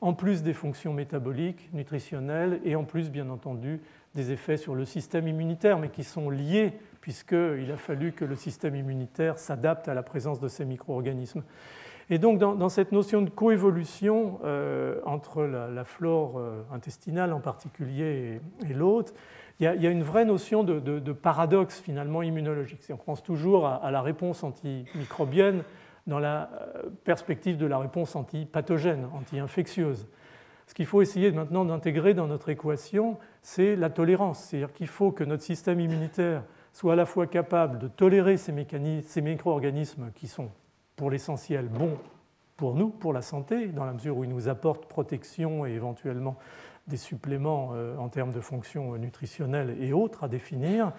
en plus des fonctions métaboliques, nutritionnelles, et en plus, bien entendu, des effets sur le système immunitaire, mais qui sont liés, puisqu'il a fallu que le système immunitaire s'adapte à la présence de ces micro-organismes. Et donc, dans cette notion de coévolution entre la flore intestinale en particulier et l'hôte, il y a une vraie notion de paradoxe, finalement, immunologique. On pense toujours à la réponse antimicrobienne dans la perspective de la réponse antipathogène, anti-infectieuse. Ce qu'il faut essayer maintenant d'intégrer dans notre équation, c'est la tolérance. C'est-à-dire qu'il faut que notre système immunitaire soit à la fois capable de tolérer ces micro-organismes qui sont, pour l'essentiel, bons pour nous, pour la santé, dans la mesure où ils nous apportent protection et éventuellement des suppléments en termes de fonctions nutritionnelles et autres à définir,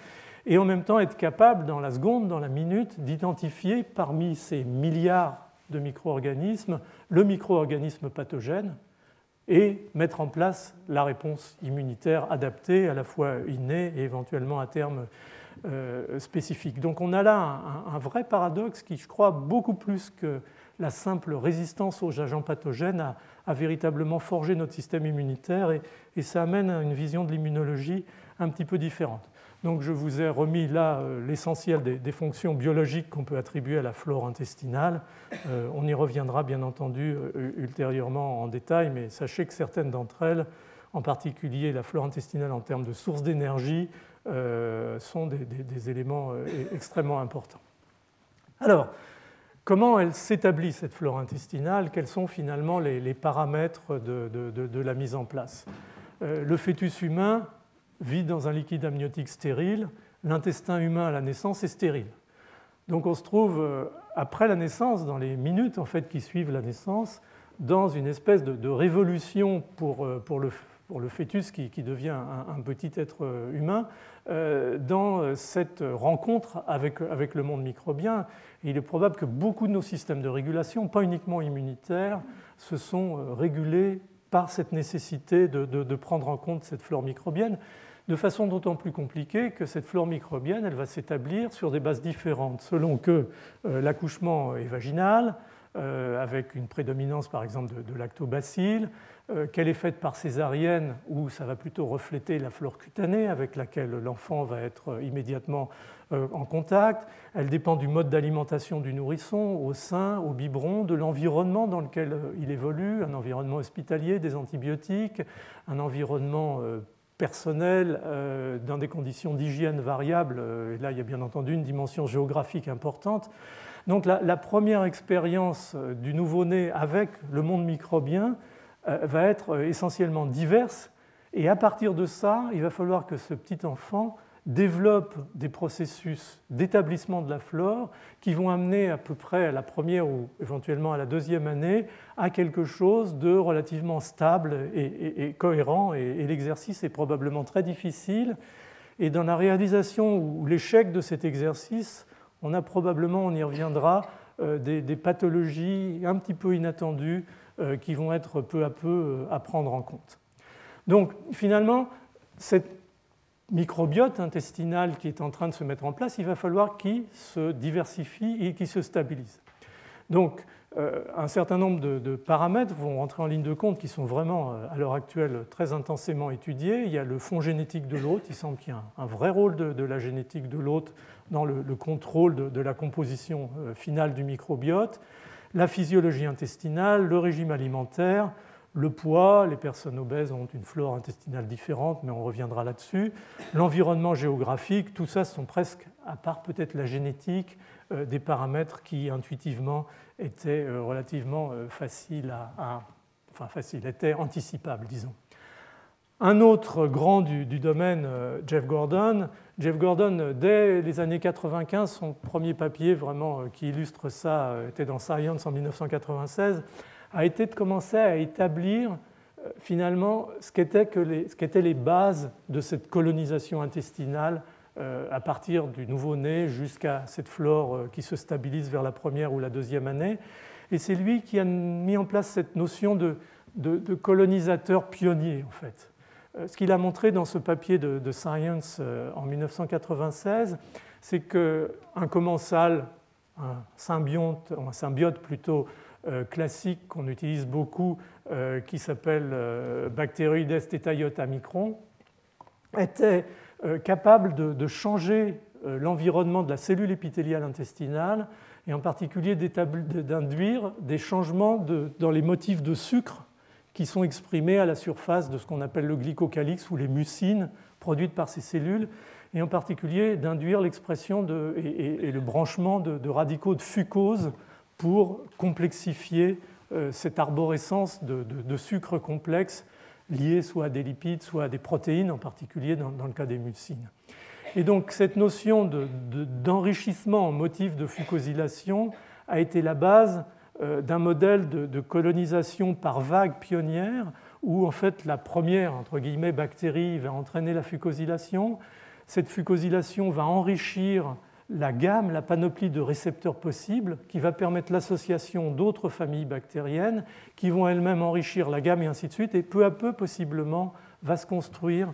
et en même temps être capable, dans la seconde, dans la minute, d'identifier parmi ces milliards de micro-organismes le micro-organisme pathogène, et mettre en place la réponse immunitaire adaptée, à la fois innée et éventuellement à terme spécifique. Donc on a là un vrai paradoxe qui, je crois, beaucoup plus que la simple résistance aux agents pathogènes a véritablement forgé notre système immunitaire, et ça amène à une vision de l'immunologie un petit peu différente. Donc je vous ai remis là l'essentiel des fonctions biologiques qu'on peut attribuer à la flore intestinale. On y reviendra bien entendu ultérieurement en détail, mais sachez que certaines d'entre elles, en particulier la flore intestinale en termes de sources d'énergie, sont des éléments extrêmement importants. Alors, comment elle s'établit, cette flore intestinale? Quels sont finalement les paramètres de la mise en place? Le fœtus humain vit dans un liquide amniotique stérile, l'intestin humain à la naissance est stérile. Donc on se trouve, après la naissance, dans les minutes en fait, qui suivent la naissance, dans une espèce de révolution pour le fœtus qui devient un petit être humain, dans cette rencontre avec le monde microbien. Et il est probable que beaucoup de nos systèmes de régulation, pas uniquement immunitaires, se sont régulés par cette nécessité de prendre en compte cette flore microbienne, de façon d'autant plus compliquée que cette flore microbienne, elle va s'établir sur des bases différentes, selon que l'accouchement est vaginal, avec une prédominance par exemple de lactobacilles, qu'elle est faite par césarienne, où ça va plutôt refléter la flore cutanée avec laquelle l'enfant va être immédiatement en contact. Elle dépend du mode d'alimentation du nourrisson, au sein, au biberon, de l'environnement dans lequel il évolue, un environnement hospitalier, des antibiotiques, un environnement personnel, dans des conditions d'hygiène variables. Et là, il y a bien entendu une dimension géographique importante. Donc la première expérience du nouveau-né avec le monde microbien va être essentiellement diverse, et à partir de ça, il va falloir que ce petit enfant développe des processus d'établissement de la flore qui vont amener à peu près à la première ou éventuellement à la deuxième année à quelque chose de relativement stable et cohérent, et l'exercice est probablement très difficile. Et dans la réalisation ou l'échec de cet exercice, on a probablement, on y reviendra, des pathologies un petit peu inattendues qui vont être peu à peu à prendre en compte. Donc finalement, cette microbiote intestinale qui est en train de se mettre en place, il va falloir qu'il se diversifie et qu'il se stabilise. Donc un certain nombre de paramètres vont rentrer en ligne de compte qui sont vraiment à l'heure actuelle très intensément étudiés. Il y a le fond génétique de l'hôte, il semble qu'il y a un vrai rôle de la génétique de l'hôte dans le contrôle de la composition finale du microbiote, la physiologie intestinale, le régime alimentaire, le poids, les personnes obèses ont une flore intestinale différente, mais on reviendra là-dessus, l'environnement géographique, tout ça sont presque, à part peut-être la génétique, des paramètres qui intuitivement étaient relativement faciles étaient anticipables, disons. Un autre grand du domaine, Jeff Gordon. Jeff Gordon, dès les années 95, son premier papier vraiment qui illustre ça était dans Science en 1996, a été de commencer à établir finalement ce qu'étaient les bases de cette colonisation intestinale à partir du nouveau-né jusqu'à cette flore qui se stabilise vers la première ou la deuxième année. Et c'est lui qui a mis en place cette notion de colonisateur pionnier, en fait. Ce qu'il a montré dans ce papier de Science en 1996, c'est qu'un commensal, un symbiote plutôt, classique qu'on utilise beaucoup, qui s'appelle Bacteroides tetaiota micron, était capable de changer l'environnement de la cellule épithéliale intestinale et en particulier d'induire des changements dans les motifs de sucre qui sont exprimés à la surface de ce qu'on appelle le glycocalyx ou les mucines produites par ces cellules, et en particulier d'induire l'expression et le branchement de radicaux de fucose pour complexifier cette arborescence de sucres complexes liés soit à des lipides, soit à des protéines, en particulier dans le cas des mucines. Et donc cette notion d'enrichissement en motifs de fucosylation a été la base d'un modèle de colonisation par vague pionnière où en fait la première, entre guillemets, bactérie va entraîner la fucosylation. Cette fucosylation va enrichir la gamme, la panoplie de récepteurs possibles qui va permettre l'association d'autres familles bactériennes qui vont elles-mêmes enrichir la gamme et ainsi de suite. Et peu à peu, possiblement, va se construire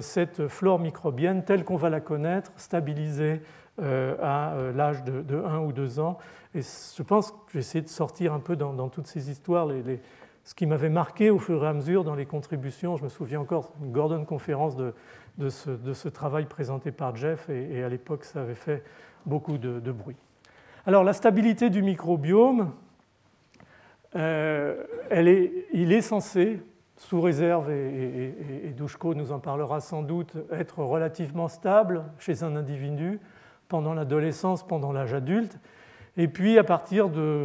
cette flore microbienne telle qu'on va la connaître, stabilisée à l'âge de 1 ou 2 ans. Et je pense que j'ai essayé de sortir un peu dans toutes ces histoires ce qui m'avait marqué au fur et à mesure dans les contributions. Je me souviens encore d'une Gordon conférence de ce travail présenté par Jeff, et à l'époque, ça avait fait beaucoup de bruit. Alors, la stabilité du microbiome, il est censé, sous réserve, et Dusko nous en parlera sans doute, être relativement stable chez un individu pendant l'adolescence, pendant l'âge adulte, et puis à partir de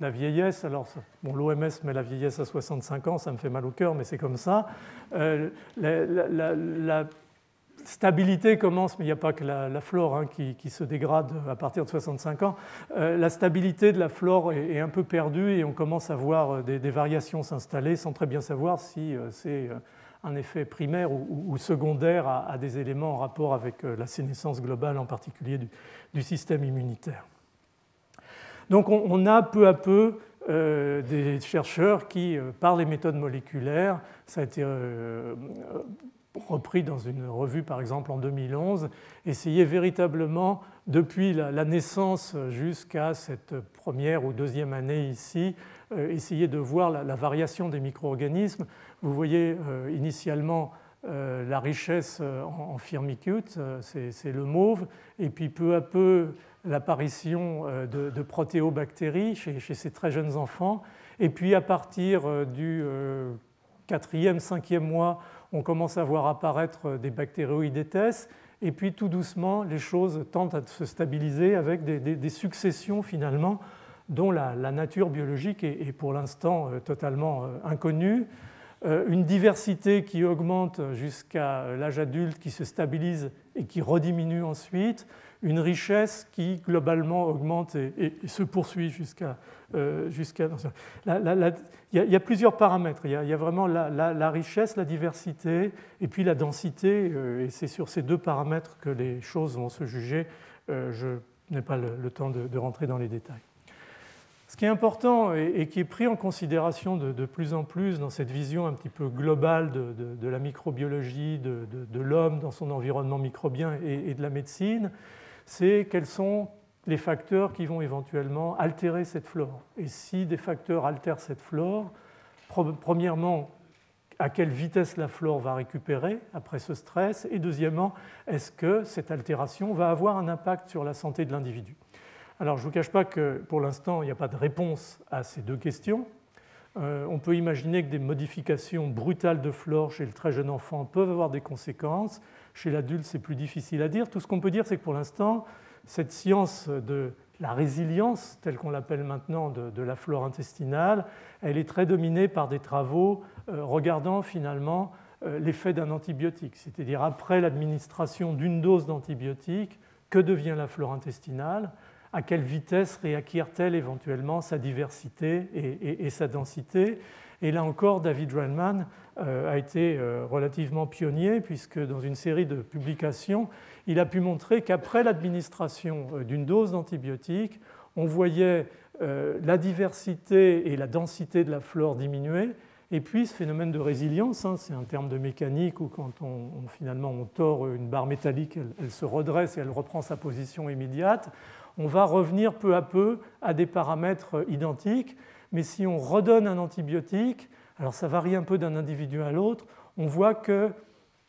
la vieillesse, alors bon, l'OMS met la vieillesse à 65 ans, ça me fait mal au cœur, mais c'est comme ça. La stabilité commence, mais il n'y a pas que la flore qui se dégrade à partir de 65 ans. La stabilité de la flore est un peu perdue et on commence à voir des variations s'installer sans très bien savoir si c'est un effet primaire ou secondaire à des éléments en rapport avec la sénescence globale, en particulier du système immunitaire. Donc on a peu à peu des chercheurs qui, par les méthodes moléculaires, ça a été repris dans une revue par exemple en 2011, essayaient véritablement, depuis la naissance jusqu'à cette première ou deuxième année ici, essayer de voir la variation des micro-organismes. Vous voyez initialement la richesse en firmicutes, c'est le mauve, et puis peu à peu l'apparition de protéobactéries chez ces très jeunes enfants. Et puis à partir du 4e, 5e mois, on commence à voir apparaître des bactéroïdetes. Et puis tout doucement, les choses tentent à se stabiliser avec des successions finalement dont la nature biologique est pour l'instant totalement inconnue. Une diversité qui augmente jusqu'à l'âge adulte, qui se stabilise et qui rediminue ensuite. Une richesse qui, globalement, augmente et se poursuit jusqu'à... Il y a plusieurs paramètres. Il y a vraiment la richesse, la diversité, et puis la densité. Et c'est sur ces deux paramètres que les choses vont se juger. Je n'ai pas le temps de rentrer dans les détails. Ce qui est important et qui est pris en considération de plus en plus dans cette vision un petit peu globale de la microbiologie, de l'homme dans son environnement microbien et de la médecine, c'est quels sont les facteurs qui vont éventuellement altérer cette flore. Et si des facteurs altèrent cette flore, premièrement, à quelle vitesse la flore va récupérer après ce stress, et deuxièmement, est-ce que cette altération va avoir un impact sur la santé de l'individu ? Alors, je ne vous cache pas que pour l'instant, il n'y a pas de réponse à ces deux questions. On peut imaginer que des modifications brutales de flore chez le très jeune enfant peuvent avoir des conséquences. Chez l'adulte, c'est plus difficile à dire. Tout ce qu'on peut dire, c'est que pour l'instant, cette science de la résilience, telle qu'on l'appelle maintenant, de la flore intestinale, elle est très dominée par des travaux regardant finalement l'effet d'un antibiotique. C'est-à-dire, après l'administration d'une dose d'antibiotique, que devient la flore intestinale ? À quelle vitesse réacquiert-elle éventuellement sa diversité et sa densité ? Et là encore, David Relman a été relativement pionnier, puisque dans une série de publications, il a pu montrer qu'après l'administration d'une dose d'antibiotiques, on voyait la diversité et la densité de la flore diminuer. Et puis ce phénomène de résilience, hein, c'est un terme de mécanique où quand finalement on tord une barre métallique, elle se redresse et elle reprend sa position immédiate. On va revenir peu à peu à des paramètres identiques, mais si on redonne un antibiotique, alors ça varie un peu d'un individu à l'autre, on voit qu'il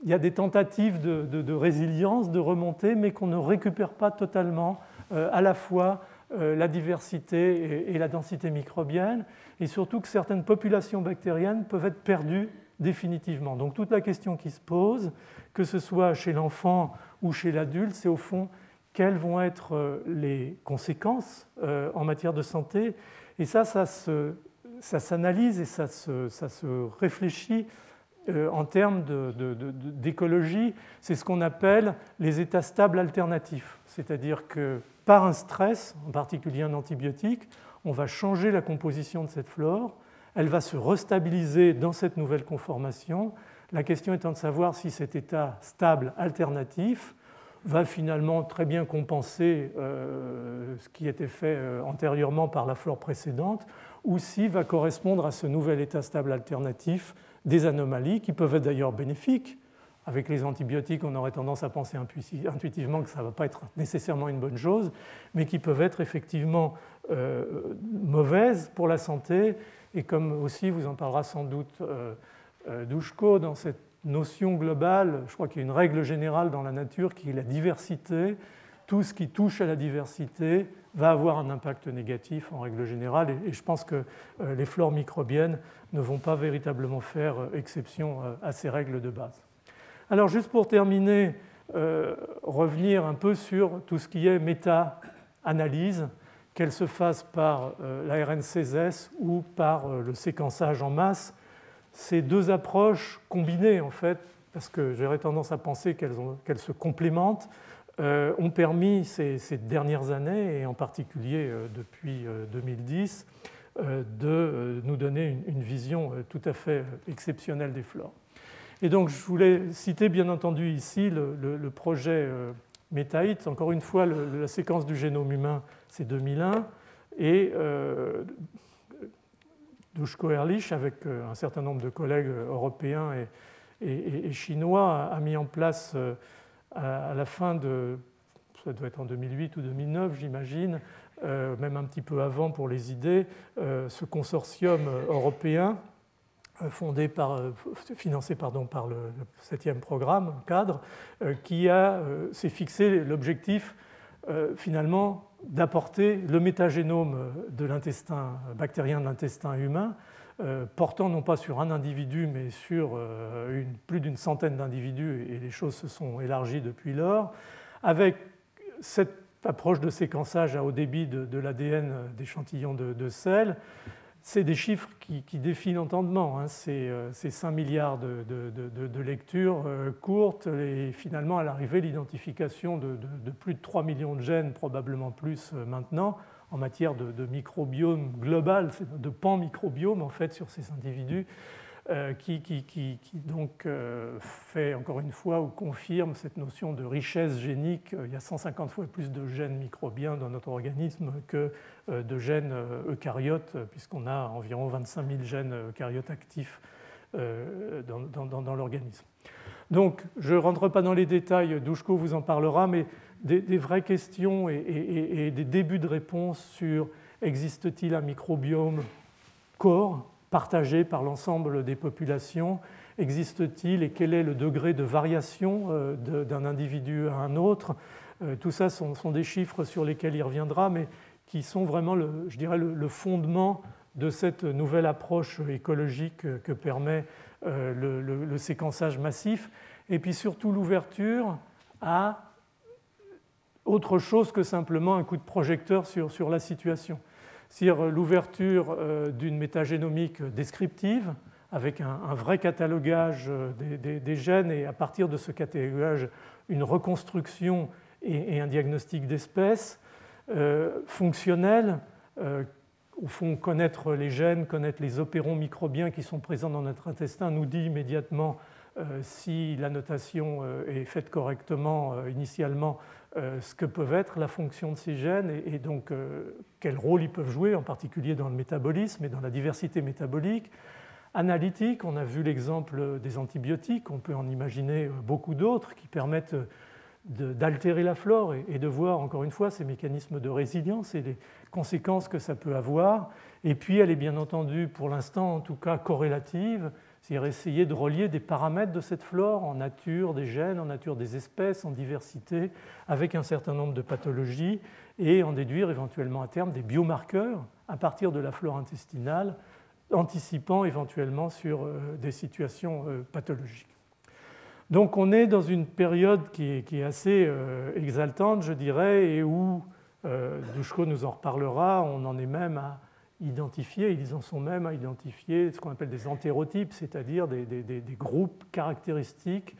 y a des tentatives de résilience, de remontée, mais qu'on ne récupère pas totalement à la fois la diversité et la densité microbienne, et surtout que certaines populations bactériennes peuvent être perdues définitivement. Donc toute la question qui se pose, que ce soit chez l'enfant ou chez l'adulte, c'est au fond quelles vont être les conséquences en matière de santé. Et ça s'analyse et ça se réfléchit en termes d'écologie. C'est ce qu'on appelle les états stables alternatifs. C'est-à-dire que par un stress, en particulier un antibiotique, on va changer la composition de cette flore. Elle va se restabiliser dans cette nouvelle conformation. La question étant de savoir si cet état stable alternatif va finalement très bien compenser ce qui était fait antérieurement par la flore précédente, ou si va correspondre à ce nouvel état stable alternatif des anomalies qui peuvent être d'ailleurs bénéfiques. Avec les antibiotiques, on aurait tendance à penser intuitivement que ça ne va pas être nécessairement une bonne chose, mais qui peuvent être effectivement mauvaises pour la santé. Et comme aussi vous en parlera sans doute Dusko dans cette notion globale, je crois qu'il y a une règle générale dans la nature qui est la diversité. Tout ce qui touche à la diversité va avoir un impact négatif en règle générale, et je pense que les flores microbiennes ne vont pas véritablement faire exception à ces règles de base. Alors juste pour terminer, revenir un peu sur tout ce qui est méta-analyse, qu'elle se fasse par la RNCS ou par le séquençage en masse. Ces deux approches combinées, en fait, parce que j'aurais tendance à penser qu'elles se complémentent, ont permis ces dernières années, et en particulier depuis 2010, de nous donner une vision tout à fait exceptionnelle des flores. Et donc, je voulais citer, bien entendu, ici le projet MetaHIT. Encore une fois, la séquence du génome humain, c'est 2001, et Dusko Ehrlich, avec un certain nombre de collègues européens et chinois, a mis en place à la fin de, ça doit être en 2008 ou 2009, j'imagine, même un petit peu avant pour les idées, ce consortium européen financé par le 7e programme cadre, qui s'est fixé l'objectif finalement d'apporter le métagénome de l'intestin bactérien de l'intestin humain, portant non pas sur un individu, mais sur plus d'une centaine d'individus, et les choses se sont élargies depuis lors, avec cette approche de séquençage à haut débit de l'ADN d'échantillons de sel. C'est des chiffres qui défient l'entendement, hein. C'est 5 milliards de lectures courtes, et finalement, à l'arrivée, l'identification de plus de 3 millions de gènes, probablement plus maintenant, en matière de microbiome global, de pan microbiome en fait sur ces individus. qui donc fait, encore une fois, ou confirme cette notion de richesse génique. Il y a 150 fois plus de gènes microbiens dans notre organisme que de gènes eucaryotes, puisqu'on a environ 25 000 gènes eucaryotes actifs dans l'organisme. Donc, je ne rentre pas dans les détails, Dusko vous en parlera, mais des vraies questions et des débuts de réponse sur existe-t-il un microbiome corps partagé par l'ensemble des populations, existe-t-il et quel est le degré de variation d'un individu à un autre? Tout ça sont des chiffres sur lesquels il reviendra, mais qui sont vraiment, je dirais, le fondement de cette nouvelle approche écologique que permet le séquençage massif, et puis surtout l'ouverture à autre chose que simplement un coup de projecteur sur la situation. C'est-à-dire l'ouverture d'une métagénomique descriptive avec un vrai catalogage des gènes et à partir de ce catalogage, une reconstruction et un diagnostic d'espèce fonctionnel, au fond, connaître les gènes, connaître les opérons microbiens qui sont présents dans notre intestin nous dit immédiatement si la notation est faite correctement initialement, ce que peuvent être la fonction de ces gènes et donc quel rôle ils peuvent jouer, en particulier dans le métabolisme et dans la diversité métabolique. Analytique, on a vu l'exemple des antibiotiques, on peut en imaginer beaucoup d'autres qui permettent d'altérer la flore et de voir, encore une fois, ces mécanismes de résilience et les conséquences que ça peut avoir. Et puis, elle est bien entendu, pour l'instant, en tout cas, corrélative, c'est-à-dire essayer de relier des paramètres de cette flore en nature des gènes, en nature des espèces, en diversité, avec un certain nombre de pathologies et en déduire éventuellement à terme des biomarqueurs à partir de la flore intestinale, anticipant éventuellement sur des situations pathologiques. Donc on est dans une période qui est assez exaltante, je dirais, et où, Dusko nous en reparlera, on en est même à identifier, ils en sont même à identifier ce qu'on appelle des entérotypes, c'est-à-dire des groupes caractéristiques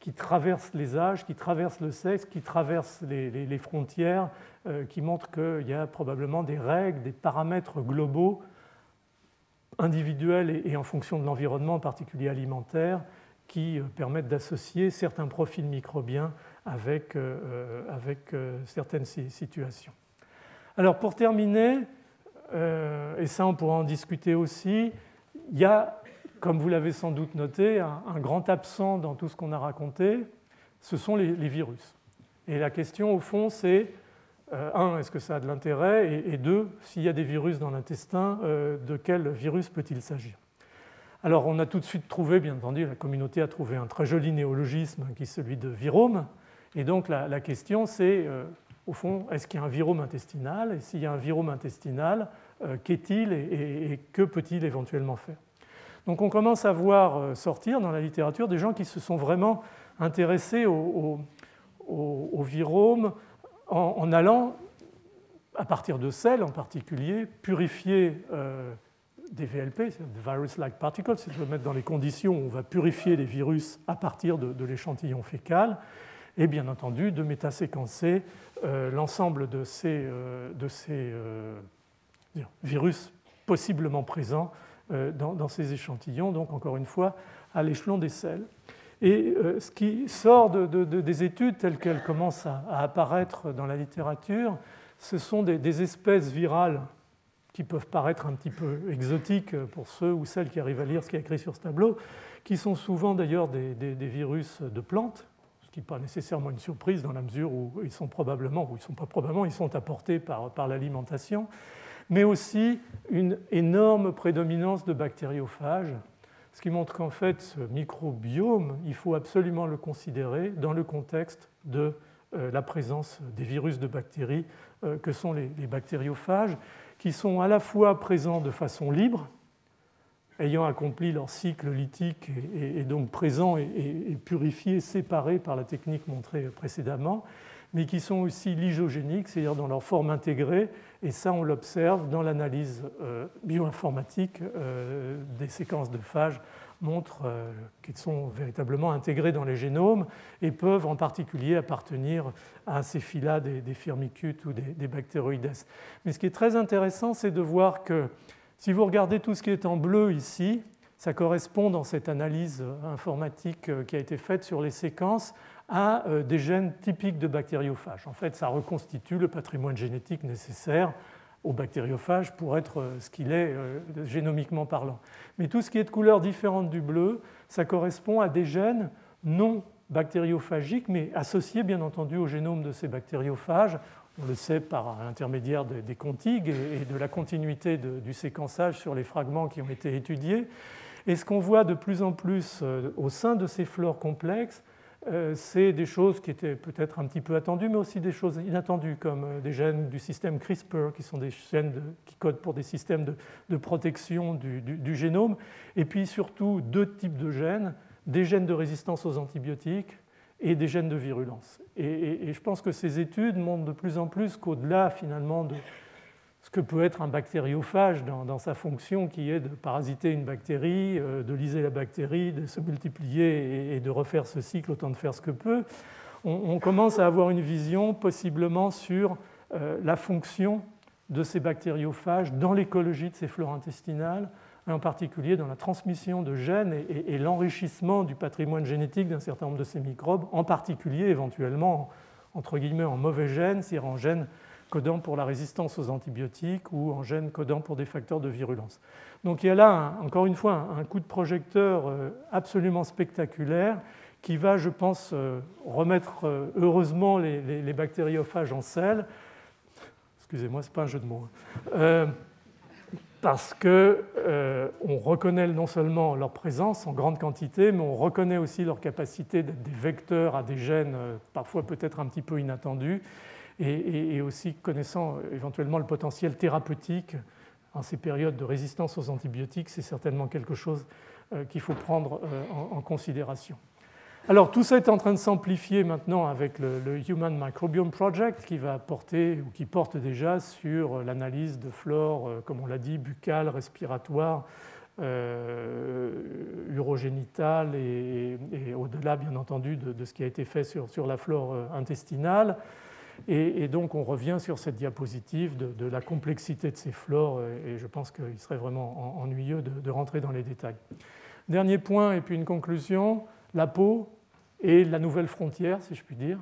qui traversent les âges, qui traversent le sexe, qui traversent les frontières, qui montrent qu'il y a probablement des règles, des paramètres globaux, individuels et en fonction de l'environnement, en particulier alimentaire, qui permettent d'associer certains profils microbiens avec certaines situations. Alors pour terminer, et ça on pourra en discuter aussi, il y a, comme vous l'avez sans doute noté, un grand absent dans tout ce qu'on a raconté, ce sont les virus. Et la question au fond c'est, un, est-ce que ça a de l'intérêt ? Et deux, s'il y a des virus dans l'intestin, de quel virus peut-il s'agir ? Alors on a tout de suite trouvé, bien entendu, la communauté a trouvé un très joli néologisme qui est celui de virome. Et donc la question c'est, au fond, est-ce qu'il y a un virome intestinal ? Et s'il y a un virome intestinal, qu'est-il et que peut-il éventuellement faire ? Donc on commence à voir sortir dans la littérature des gens qui se sont vraiment intéressés au virome en allant, à partir de sels en particulier, purifier des VLP, virus-like particles, c'est de mettre dans les conditions où on va purifier les virus à partir de l'échantillon fécal, et bien entendu de métaséquencer l'ensemble de ces virus possiblement présents dans ces échantillons, donc encore une fois à l'échelon des selles. Et ce qui sort des études telles qu'elles commencent à apparaître dans la littérature, ce sont des espèces virales qui peuvent paraître un petit peu exotiques pour ceux ou celles qui arrivent à lire ce qui est écrit sur ce tableau, qui sont souvent d'ailleurs des virus de plantes, ce qui n'est pas nécessairement une surprise dans la mesure où ils sont probablement, ou ils ne sont pas probablement, ils sont apportés par l'alimentation, mais aussi une énorme prédominance de bactériophages, ce qui montre qu'en fait, ce microbiome, il faut absolument le considérer dans le contexte de la présence des virus de bactéries que sont les bactériophages, qui sont à la fois présents de façon libre, ayant accompli leur cycle lytique et donc présents et purifiés, séparés par la technique montrée précédemment, mais qui sont aussi lysogéniques, c'est-à-dire dans leur forme intégrée, et ça on l'observe dans l'analyse bioinformatique des séquences de phages, montrent qu'ils sont véritablement intégrés dans les génomes et peuvent en particulier appartenir à ces phyla des firmicutes ou des bactéroïdes. Mais ce qui est très intéressant, c'est de voir que si vous regardez tout ce qui est en bleu ici, Ça correspond dans cette analyse informatique qui a été faite sur les séquences à des gènes typiques de bactériophages. En fait, ça reconstitue le patrimoine génétique nécessaire au bactériophage pour être ce qu'il est génomiquement parlant. Mais tout ce qui est de couleur différente du bleu, ça correspond à des gènes non bactériophagiques, mais associés bien entendu au génome de ces bactériophages. On le sait par l'intermédiaire des contigues et de la continuité du séquençage sur les fragments qui ont été étudiés. Et ce qu'on voit de plus en plus au sein de ces flores complexes, c'est des choses qui étaient peut-être un petit peu attendues, mais aussi des choses inattendues, comme des gènes du système CRISPR, qui sont des gènes qui codent pour des systèmes de protection du génome, et puis surtout deux types de gènes, des gènes de résistance aux antibiotiques et des gènes de virulence. Et je pense que ces études montrent de plus en plus qu'au-delà, finalement, de ce que peut être un bactériophage dans sa fonction, qui est de parasiter une bactérie, de liser la bactérie, de se multiplier et de refaire ce cycle autant de faire ce que peut, on commence à avoir une vision possiblement sur la fonction de ces bactériophages dans l'écologie de ces flores intestinales, en particulier dans la transmission de gènes et l'enrichissement du patrimoine génétique d'un certain nombre de ces microbes, en particulier éventuellement, entre guillemets, en mauvais gènes, c'est-à-dire en gènes codant pour la résistance aux antibiotiques ou en gènes codant pour des facteurs de virulence. Donc il y a là, encore une fois, un coup de projecteur absolument spectaculaire qui va, je pense, remettre heureusement les bactériophages en selle. Excusez-moi, ce n'est pas un jeu de mots. Parce que on reconnaît non seulement leur présence en grande quantité, mais on reconnaît aussi leur capacité d'être des vecteurs à des gènes parfois peut-être un petit peu inattendus, et aussi connaissant éventuellement le potentiel thérapeutique en ces périodes de résistance aux antibiotiques, c'est certainement quelque chose qu'il faut prendre en considération. Alors tout ça est en train de s'amplifier maintenant avec le Human Microbiome Project qui va porter ou qui porte déjà sur l'analyse de flore, comme on l'a dit, buccale, respiratoire, urogénitale et au-delà bien entendu de ce qui a été fait sur la flore intestinale. Et donc on revient sur cette diapositive de la complexité de ces flores et je pense qu'il serait vraiment ennuyeux de rentrer dans les détails. Dernier point et puis une conclusion. La peau est la nouvelle frontière, si je puis dire,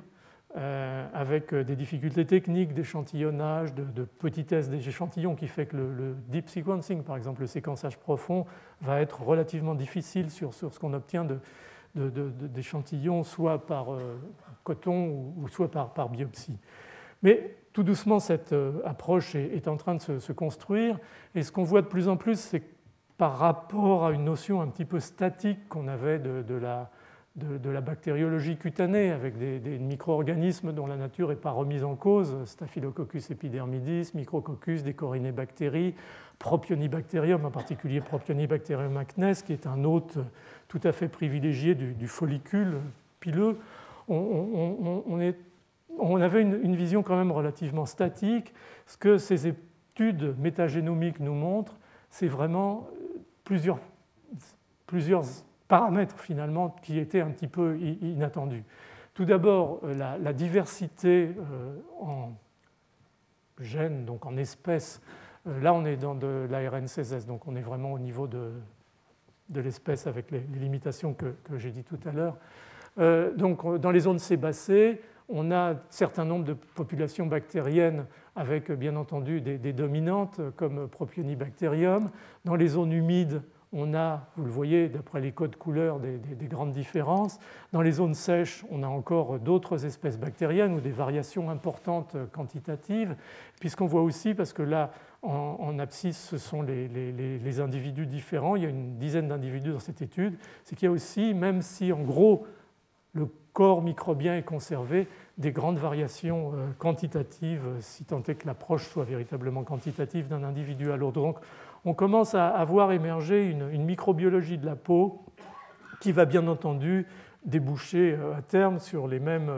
avec des difficultés techniques, d'échantillonnage, de petitesse des échantillons qui fait que le deep sequencing, par exemple, le séquençage profond, va être relativement difficile sur ce qu'on obtient d'échantillons, soit par coton ou soit par biopsie. Mais tout doucement, cette approche est en train de se construire et ce qu'on voit de plus en plus, c'est par rapport à une notion un petit peu statique qu'on avait de la bactériologie cutanée avec des micro-organismes dont la nature n'est pas remise en cause, Staphylococcus epidermidis, Micrococcus, Decorynebactéries, Propionibacterium, en particulier Propionibacterium acnes, qui est un hôte tout à fait privilégié du follicule pileux. On avait une vision quand même relativement statique. Ce que ces études métagénomiques nous montrent, c'est vraiment plusieurs paramètres finalement qui étaient un petit peu inattendus. Tout d'abord, la diversité en gènes, donc en espèces. Là, on est dans de l'ARN 16S, donc on est vraiment au niveau de l'espèce avec les limitations que j'ai dit tout à l'heure. Donc, dans les zones sébacées, on a un certain nombre de populations bactériennes avec, bien entendu, des dominantes comme Propionibacterium. Dans les zones humides, on a, vous le voyez, d'après les codes couleurs, des grandes différences. Dans les zones sèches, on a encore d'autres espèces bactériennes ou des variations importantes quantitatives. Puisqu'on voit aussi, parce que là, en abscisse, ce sont les individus différents. Il y a une dizaine d'individus dans cette étude. C'est qu'il y a aussi, même si en gros, le corps microbien est conservé, des grandes variations quantitatives, si tant est que l'approche soit véritablement quantitative d'un individu à l'autre. Donc, on commence à voir émerger une microbiologie de la peau qui va bien entendu déboucher à terme sur les mêmes,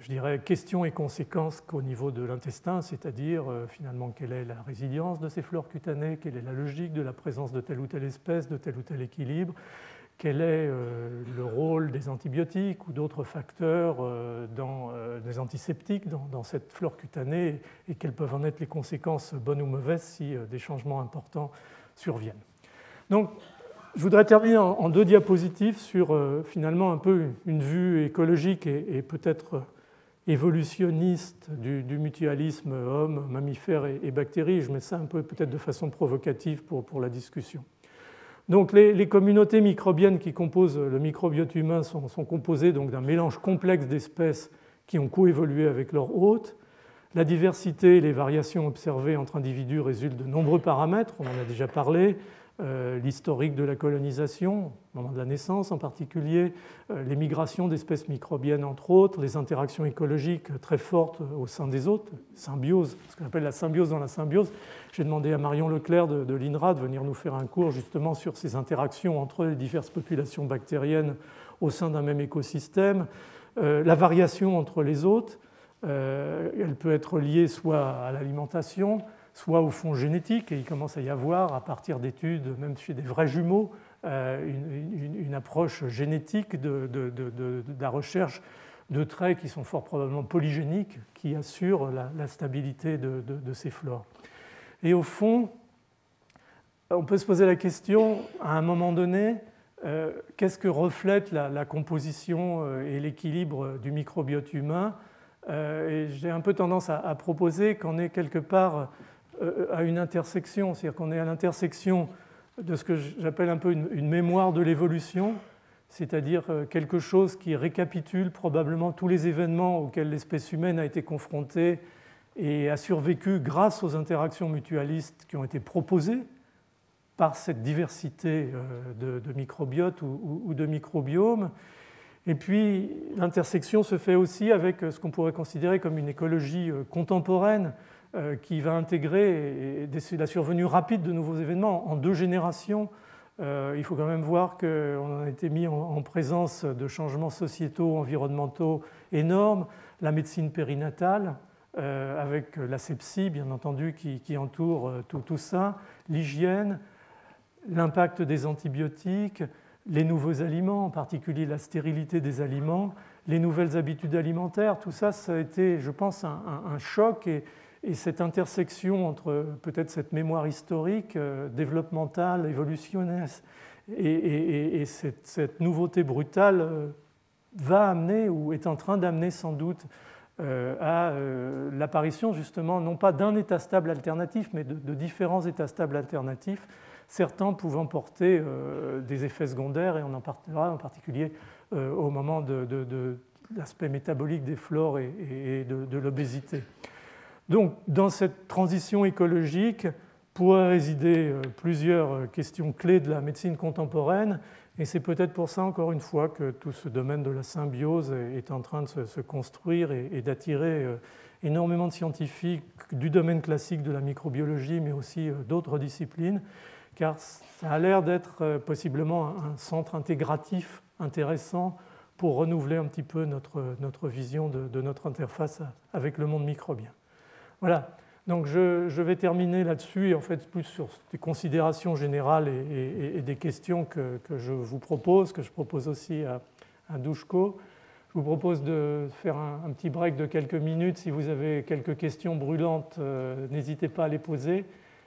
je dirais, questions et conséquences qu'au niveau de l'intestin, c'est-à-dire finalement quelle est la résilience de ces flores cutanées, quelle est la logique de la présence de telle ou telle espèce, de tel ou tel équilibre. Quel est le rôle des antibiotiques ou d'autres facteurs des antiseptiques dans cette flore cutanée et quelles peuvent en être les conséquences bonnes ou mauvaises si des changements importants surviennent. Donc, Je voudrais terminer en deux diapositives sur finalement un peu une vue écologique et peut-être évolutionniste du mutualisme homme, mammifères et bactéries. Je mets ça un peu peut-être de façon provocative pour la discussion. Donc les communautés microbiennes qui composent le microbiote humain sont composées donc d'un mélange complexe d'espèces qui ont coévolué avec leur hôte. La diversité et les variations observées entre individus résultent de nombreux paramètres, on en a déjà parlé, l'historique de la colonisation, au moment de la naissance en particulier, les migrations d'espèces microbiennes entre autres, les interactions écologiques très fortes au sein des hôtes, symbiose, ce qu'on appelle la symbiose dans la symbiose. J'ai demandé à Marion Leclerc de l'INRA de venir nous faire un cours justement sur ces interactions entre les diverses populations bactériennes au sein d'un même écosystème, la variation entre les hôtes, elle peut être liée soit à l'alimentation, soit au fond génétique, et il commence à y avoir, à partir d'études, même chez des vrais jumeaux, une approche génétique de la recherche de traits qui sont fort probablement polygéniques, qui assurent la stabilité de ces flores. Et au fond, on peut se poser la question, à un moment donné, qu'est-ce que reflète la composition et l'équilibre du microbiote humain ? Et j'ai un peu tendance à proposer qu'on est quelque part à une intersection, c'est-à-dire qu'on est à l'intersection de ce que j'appelle un peu une mémoire de l'évolution, c'est-à-dire quelque chose qui récapitule probablement tous les événements auxquels l'espèce humaine a été confrontée et a survécu grâce aux interactions mutualistes qui ont été proposées par cette diversité de microbiotes ou de microbiomes. Et puis, l'intersection se fait aussi avec ce qu'on pourrait considérer comme une écologie contemporaine qui va intégrer la survenue rapide de nouveaux événements en deux générations. Il faut quand même voir qu'on a été mis en présence de changements sociétaux, environnementaux énormes, la médecine périnatale, avec l'asepsie, bien entendu, qui entoure tout ça, l'hygiène, l'impact des antibiotiques, les nouveaux aliments, en particulier la stérilité des aliments, les nouvelles habitudes alimentaires, tout ça, ça a été, je pense, un choc et cette intersection entre peut-être cette mémoire historique, développementale, évolutionnaire et cette nouveauté brutale va amener ou est en train d'amener sans doute à l'apparition justement, non pas d'un état stable alternatif, mais de différents états stables alternatifs, certains pouvant porter des effets secondaires, et on en parlera en particulier au moment de l'aspect métabolique des flores et de l'obésité. Donc, dans cette transition écologique, pourraient résider plusieurs questions clés de la médecine contemporaine, et c'est peut-être pour ça, encore une fois, que tout ce domaine de la symbiose est en train de se construire et d'attirer énormément de scientifiques du domaine classique de la microbiologie, mais aussi d'autres disciplines, car ça a l'air d'être possiblement un centre intégratif intéressant pour renouveler un petit peu notre vision de notre interface avec le monde microbien. Voilà, donc je vais terminer là-dessus, et en fait plus sur des considérations générales et des questions que je vous propose, que je propose aussi à Dusko. Je vous propose de faire un petit break de quelques minutes. Si vous avez quelques questions brûlantes, n'hésitez pas à les poser.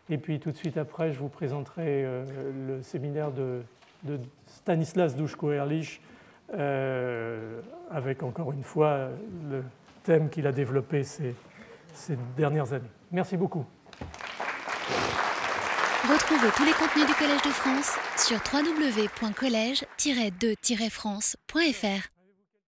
Et puis tout de suite après, je vous présenterai le séminaire de Stanislas Dusko Ehrlich avec, encore une fois, le thème qu'il a développé ces dernières années. Merci beaucoup. Retrouvez tous les contenus du Collège de France sur www.college-2-france.fr.